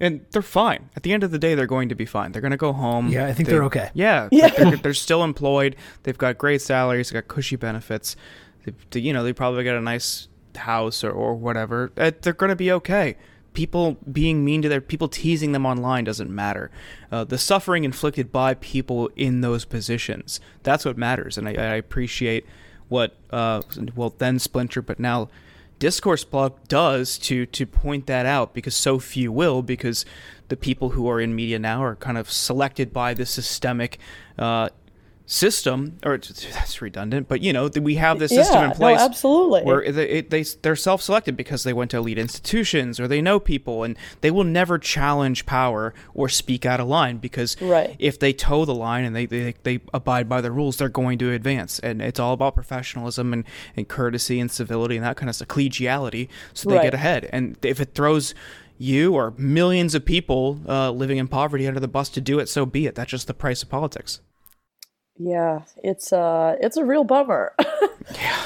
And they're fine. At the end of the day, they're going to be fine. They're going to go home. Yeah, I think they, they're okay. Yeah, yeah. Like they're, they're still employed. They've got great salaries. They've got cushy benefits. They, they, you know, they probably got a nice house or, or whatever. Uh, they're going to be okay. People being mean to their people, teasing them online doesn't matter. Uh, the suffering inflicted by people in those positions, that's what matters. And I, I appreciate what, uh, well, then Splinter, but now Discourse Blog does to to point that out, because so few will, because the people who are in media now are kind of selected by the systemic uh, system, or that's redundant, but you know, we have this system yeah, in place no, absolutely. where they, it, they, they're self-selected because they went to elite institutions or they know people, and they will never challenge power or speak out of line, because right. if they toe the line and they, they, they abide by the rules, they're going to advance. And it's all about professionalism and, and courtesy and civility and that kind of stuff, collegiality, so they right. get ahead. And if it throws you or millions of people uh, living in poverty under the bus to do it, so be it. That's just the price of politics. Yeah, it's uh it's a real bummer. yeah.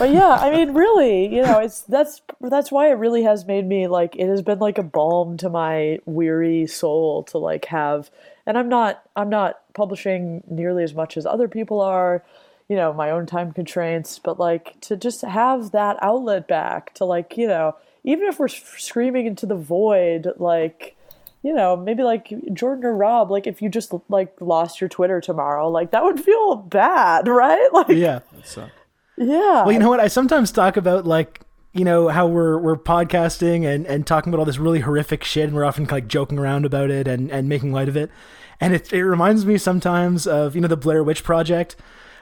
But yeah, I mean, really, you know, it's that's that's why it really has made me, like, it has been like a balm to my weary soul to like have, and I'm not I'm not publishing nearly as much as other people are, you know, my own time constraints, but like to just have that outlet back to, like, you know, even if we're screaming into the void, like, you know, maybe like Jordan or Rob, like if you just like lost your Twitter tomorrow, like that would feel bad, right? Like, yeah. That's, uh... Yeah. Well, you know what? I sometimes talk about, like, you know, how we're, we're podcasting and, and talking about all this really horrific shit, and we're often like joking around about it and, and making light of it. And it, it reminds me sometimes of, you know, the Blair Witch Project,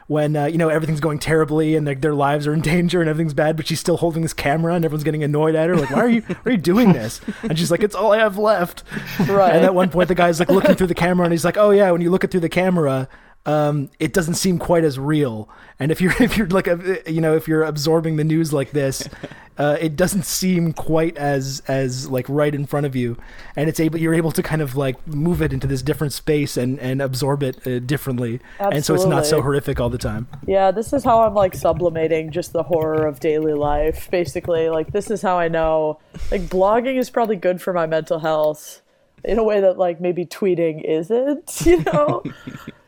when, uh, you know, everything's going terribly and their, their lives are in danger and everything's bad, but she's still holding this camera and everyone's getting annoyed at her. Like, why are you, why are you doing this? And she's like, it's all I have left. Right. And at one point, the guy's like looking through the camera and he's like, oh yeah, when you look it through the camera, um, it doesn't seem quite as real. And if you're, if you're like, a, you know, if you're absorbing the news like this, uh, it doesn't seem quite as, as like right in front of you. And it's able, you're able to kind of like move it into this different space and, and absorb it uh, differently. Absolutely. And so it's not so horrific all the time. Yeah. This is how I'm like sublimating just the horror of daily life. Basically, like, this is how I know, like, blogging is probably good for my mental health in a way that like maybe tweeting isn't, you know?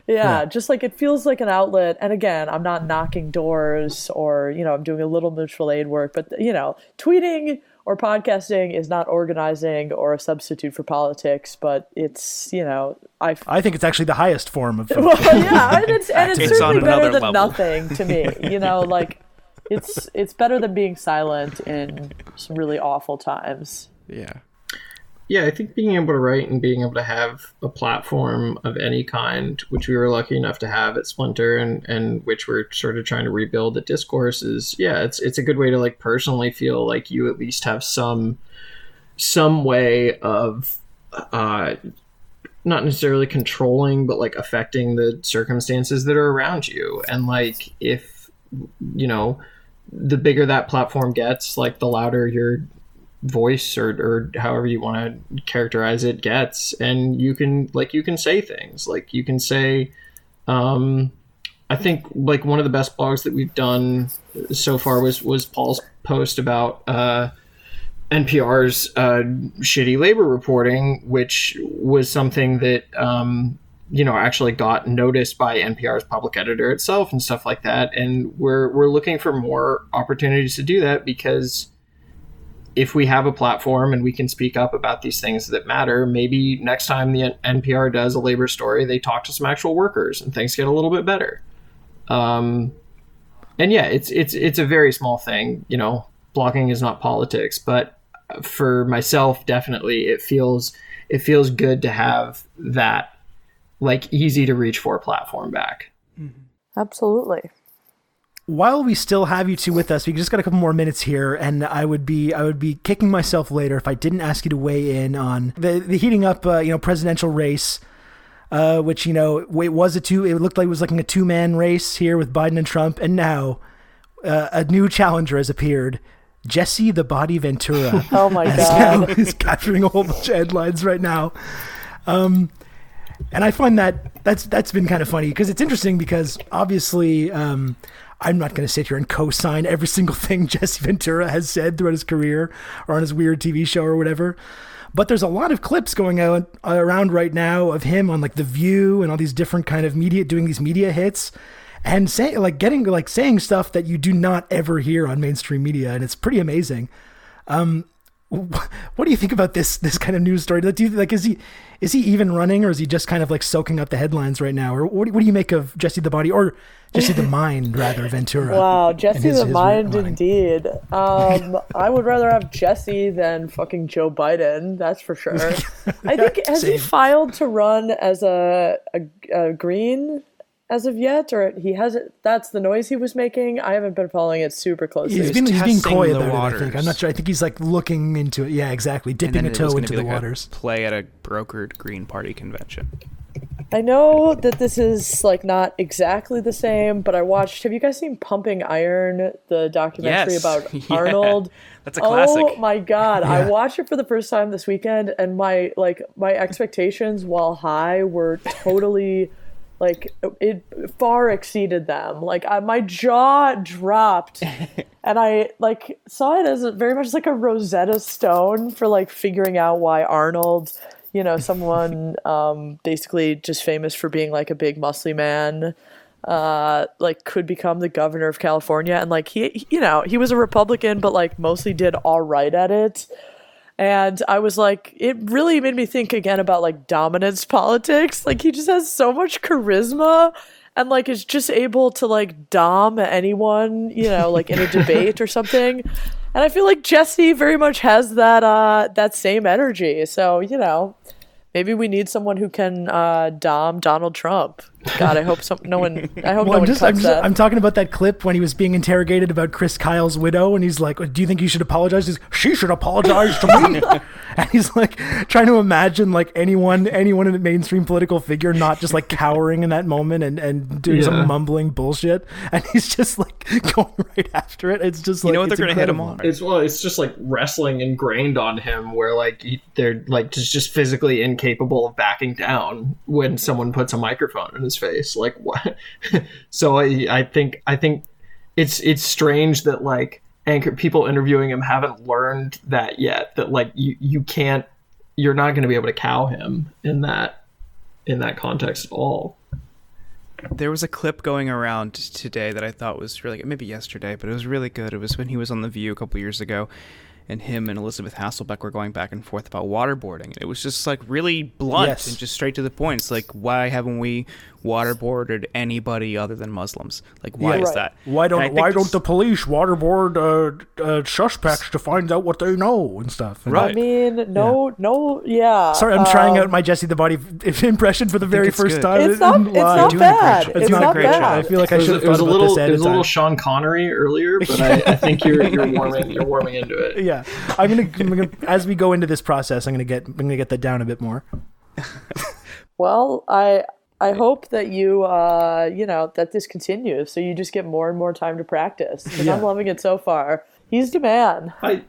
Yeah, yeah, just like it feels like an outlet. And again, I'm not knocking doors or, you know, I'm doing a little mutual aid work, but, you know, tweeting or podcasting is not organizing or a substitute for politics, but it's, you know, I I think it's actually the highest form of. Well, yeah, and it's, and it's, it's certainly better than level. nothing to me, you know, like it's it's better than being silent in some really awful times. Yeah. Yeah, I think being able to write and being able to have a platform of any kind, which we were lucky enough to have at Splinter and, and which we're sort of trying to rebuild at Discourse, is, yeah, it's it's a good way to like personally feel like you at least have some some way of uh, not necessarily controlling, but like affecting the circumstances that are around you. And like, if, you know, the bigger that platform gets, like the louder your voice or, or however you want to characterize it gets, and you can like you can say things like you can say um I think like one of the best blogs that we've done so far was was Paul's post about uh N P R's uh shitty labor reporting, which was something that um you know, actually got noticed by N P R's public editor itself and stuff like that. And we're we're looking for more opportunities to do that, because if we have a platform and we can speak up about these things that matter, maybe next time the N P R does a labor story, they talk to some actual workers and things get a little bit better. Um, and yeah, it's it's it's a very small thing. You know, blogging is not politics, but for myself, definitely it feels it feels good to have that like easy to reach for platform back. Absolutely. While we still have you two with us, we just got a couple more minutes here, and I would be I would be kicking myself later if I didn't ask you to weigh in on the, the heating up, uh, you know, presidential race, uh, which, you know, wait, was it two? It looked like it was like a two man race here with Biden and Trump, and now uh, a new challenger has appeared. Jesse the Body Ventura. Oh my God! He's capturing a whole bunch of headlines right now, um, and I find that that's that's been kind of funny, because it's interesting, because obviously. Um, I'm not going to sit here and co-sign every single thing Jesse Ventura has said throughout his career or on his weird T V show or whatever. But there's a lot of clips going out around right now of him on like The View and all these different kind of media, doing these media hits and saying like getting like saying stuff that you do not ever hear on mainstream media. And it's pretty amazing. Um, what do you think about this, this kind of news story? Like, do you like, is he, is he even running, or is he just kind of like soaking up the headlines right now? Or what do, what do you make of Jesse the Body, or Jesse the Mind rather, Ventura? Wow. Jesse his, the his Mind running. Indeed. Um, I would rather have Jesse than fucking Joe Biden. That's for sure. I think, has Same. he filed to run as a, a, a green as of yet, or he hasn't? That's the noise he was making. I haven't been following it super closely. He's, he's been he's being coy about waters. it. I think. I'm not sure. I think he's like looking into it. Yeah, exactly. Dipping a toe into the like waters. A play at a brokered Green Party convention. I know that this is like not exactly the same, but I watched. Have you guys seen Pumping Iron, the documentary yes. about yeah. Arnold? That's a classic. Oh my god! Yeah. I watched it for the first time this weekend, and my like my expectations, while high, were totally. Like, it far exceeded them. Like, I, my jaw dropped. And I, like, saw it as a, very much like a Rosetta Stone for, like, figuring out why Arnold, you know, someone um, basically just famous for being, like, a big muscly man, uh, like, could become the governor of California. And, like, he, you know, he was a Republican, but, like, mostly did all right at it. And I was like, it really made me think again about like dominance politics. Like, he just has so much charisma and like is just able to like dom anyone, you know, like in a debate or something. And I feel like Jesse very much has that uh, that same energy. So, you know, maybe we need someone who can uh, dom Donald Trump. God, I hope some, no one. I hope well, no I'm one just, cuts I'm, just, that. I'm talking about that clip when he was being interrogated about Chris Kyle's widow, and he's like, "Do you think you should apologize?" He's, "She should apologize to me." And he's like, trying to imagine like anyone, anyone in a mainstream political figure not just like cowering in that moment and and doing yeah. some mumbling bullshit. And he's just like going right after it. It's just like, you know what they're going to hit him on. It's well, it's just like wrestling ingrained on him, where like he, they're like just just physically incapable of backing down when someone puts a microphone in his face. Like, what? So I, I think I think it's it's strange that like anchor people interviewing him haven't learned that yet, that like you you can't you're not going to be able to cow him in that in that context at all. There was a clip going around today that I thought was really good, maybe yesterday, but it was really good. It was when he was on The View a couple years ago, and him and Elizabeth Hasselbeck were going back and forth about waterboarding. It was just like really blunt yes. and just straight to the point. It's like, why haven't we waterboarded anybody other than Muslims? Like, why yeah, is right. that? Why don't Why don't the police waterboard uh, uh, suspects to find out what they know and stuff? And right. I mean, no, yeah. no, yeah. Sorry, I'm um, trying out my Jesse the Body impression for the very first good. time. It's not, it's not bad. It's, it's not, not a great bad. job. I feel like I should have thought about this ahead of time. It was a little Sean Connery earlier, but I, I think you're you're warming you're warming into it. Yeah. I'm gonna, I'm gonna as we go into this process, I'm gonna get I'm gonna get that down a bit more. Well, I I hope that you uh you know that this continues, so you just get more and more time to practice. Because yeah. I'm loving it so far. He's the man, I,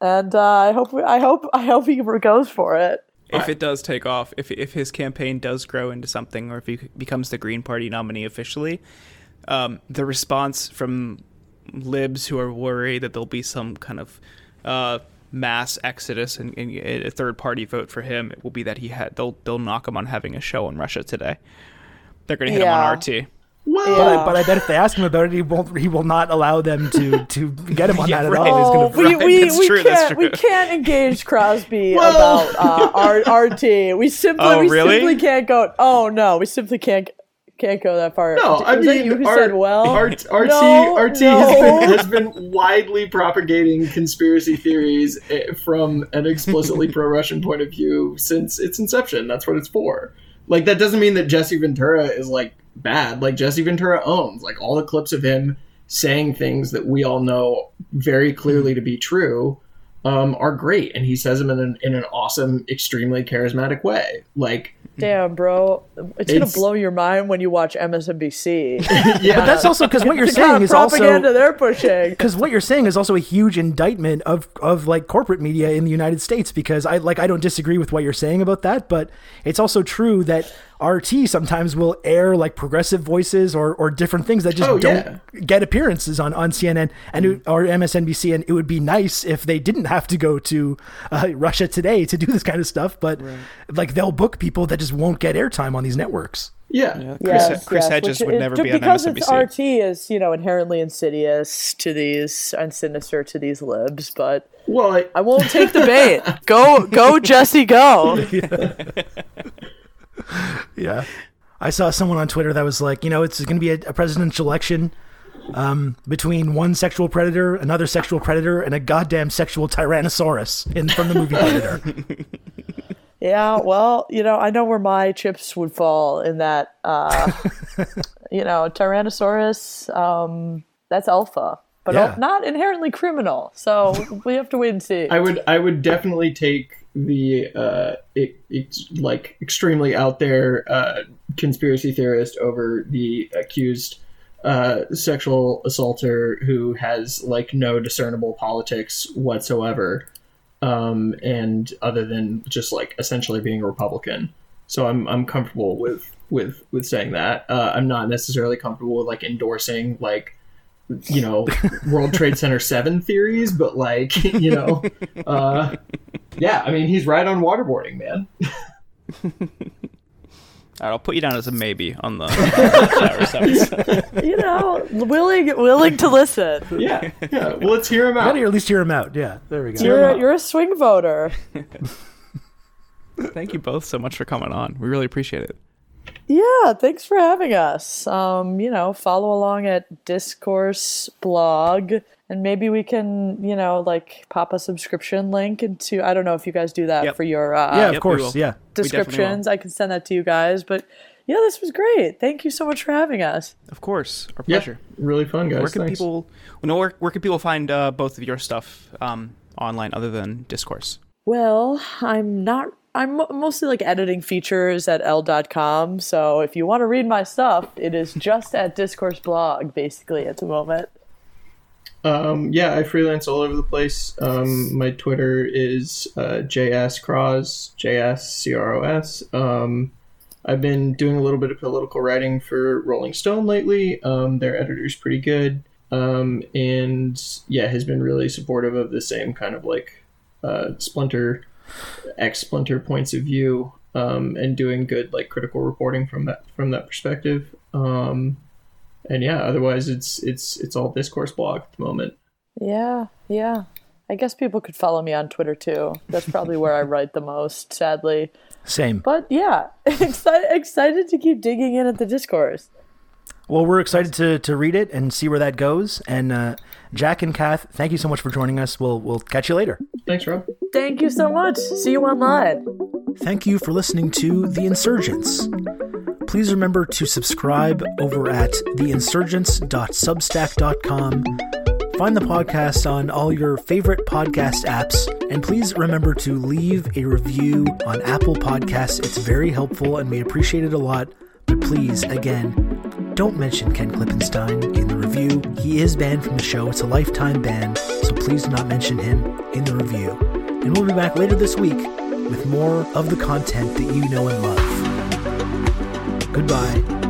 and uh, I hope we, I hope I hope he goes for it. If it does take off, if if his campaign does grow into something, or if he becomes the Green Party nominee officially, um, the response from libs who are worried that there'll be some kind of Uh, mass exodus and, and a third party vote for him, it will be that he had they'll they'll knock him on having a show on Russia Today. They're going to hit yeah. him on R T. Well, yeah. but, but I bet if they ask him about it, he won't. He will not allow them to, to get him on yeah, that right. at all. He's gonna, we we, right. we true, can't we can't engage Crosbie about uh, our, R T. We simply oh, we really? simply can't go. Oh no, we simply can't. Can't go that far. No, I mean, you who R- said well. R- R- R- no, R T no. has, been, has been widely propagating conspiracy theories from an explicitly pro-Russian point of view since its inception. That's what it's for. Like, that doesn't mean that Jesse Ventura is like bad. Like, Jesse Ventura owns like all the clips of him saying things that we all know very clearly to be true um, are great, and he says them in an, in an awesome, extremely charismatic way. Like. Damn, bro. It's, it's going to blow your mind when you watch M S N B C. Yeah. But that's also because what you're saying is also... propaganda they're pushing. Because what you're saying is also a huge indictment of, of like corporate media in the United States, because I like I don't disagree with what you're saying about that, but it's also true that R T sometimes will air like progressive voices or or different things that just oh, don't yeah. get appearances on, on C N N and mm. it, or M S N B C. And it would be nice if they didn't have to go to uh, Russia Today to do this kind of stuff. But right. like they'll book people that just won't get airtime on these networks. Yeah, yeah. Chris, yes, Chris yes, Hedges would it, never be on M S N B C. Because it's R T is, you know, inherently insidious to these and sinister to these libs, but well, I, I won't take the bait. Go, go, Jesse, go. Yeah. yeah. I saw someone on Twitter that was like, you know, it's going to be a, a presidential election um, between one sexual predator, another sexual predator, and a goddamn sexual tyrannosaurus in, from the movie Predator. Yeah, well, you know, I know where my chips would fall in that, uh, you know, Tyrannosaurus, um, that's alpha, but yeah. not inherently criminal. So we have to wait and see. I would I would definitely take the, uh, it, it's like extremely out there uh, conspiracy theorist over the accused uh, sexual assaulter who has like no discernible politics whatsoever. Um, and other than just like essentially being a Republican. So I'm, I'm comfortable with, with, with saying that, uh, I'm not necessarily comfortable with like endorsing like, you know, World Trade Center seven theories, but like, you know, uh, yeah, I mean, he's right on waterboarding, man. All right, I'll put you down as a maybe on the. Uh, you know, willing, willing to listen. Yeah, yeah. Well, let's hear him out. Better at least hear him out. Yeah, there we go. You're, you're a swing voter. Thank you both so much for coming on. We really appreciate it. Yeah, thanks for having us. Um, you know, follow along at Discourse Blog, and maybe we can, you know, like pop a subscription link into. I don't know if you guys do that yep. for your. Uh, yeah, of yep, course. Yeah. Descriptions. I can send that to you guys, but yeah, this was great. Thank you so much for having us. Of course, our pleasure. Yeah, really fun, guys. Where can Thanks. people, you know, where, where can people find uh, both of your stuff um, online other than Discourse? Well, I'm not. I'm mostly like editing features at L dot com. So if you want to read my stuff, it is just at Discourse Blog, basically at the moment. Um, yeah, I freelance all over the place. Um, my Twitter is uh, J S Cross, J S C R O S. Um, I've been doing a little bit of political writing for Rolling Stone lately. Um, their editor's pretty good. Um, and yeah, has been really supportive of the same kind of like uh, Splinter, ex-Splinter points of view, um, and doing good like critical reporting from that from that perspective. Um And yeah, otherwise it's it's it's all Discourse Blog at the moment. Yeah, yeah. I guess people could follow me on Twitter too. That's probably where I write the most, sadly. Same. But yeah, excited excited to keep digging in at the Discourse. Well, we're excited to to read it and see where that goes. And uh, Jack and Kath, thank you so much for joining us. We'll we'll catch you later. Thanks, Rob. Thank you so much. See you online. Thank you for listening to The Insurgents. Please remember to subscribe over at the insurgents dot substack dot com. Find the podcast on all your favorite podcast apps. And please remember to leave a review on Apple Podcasts. It's very helpful and we appreciate it a lot. But please, again, don't mention Ken Klippenstein in the review. He is banned from the show. It's a lifetime ban. So please do not mention him in the review. And we'll be back later this week with more of the content that you know and love. Goodbye.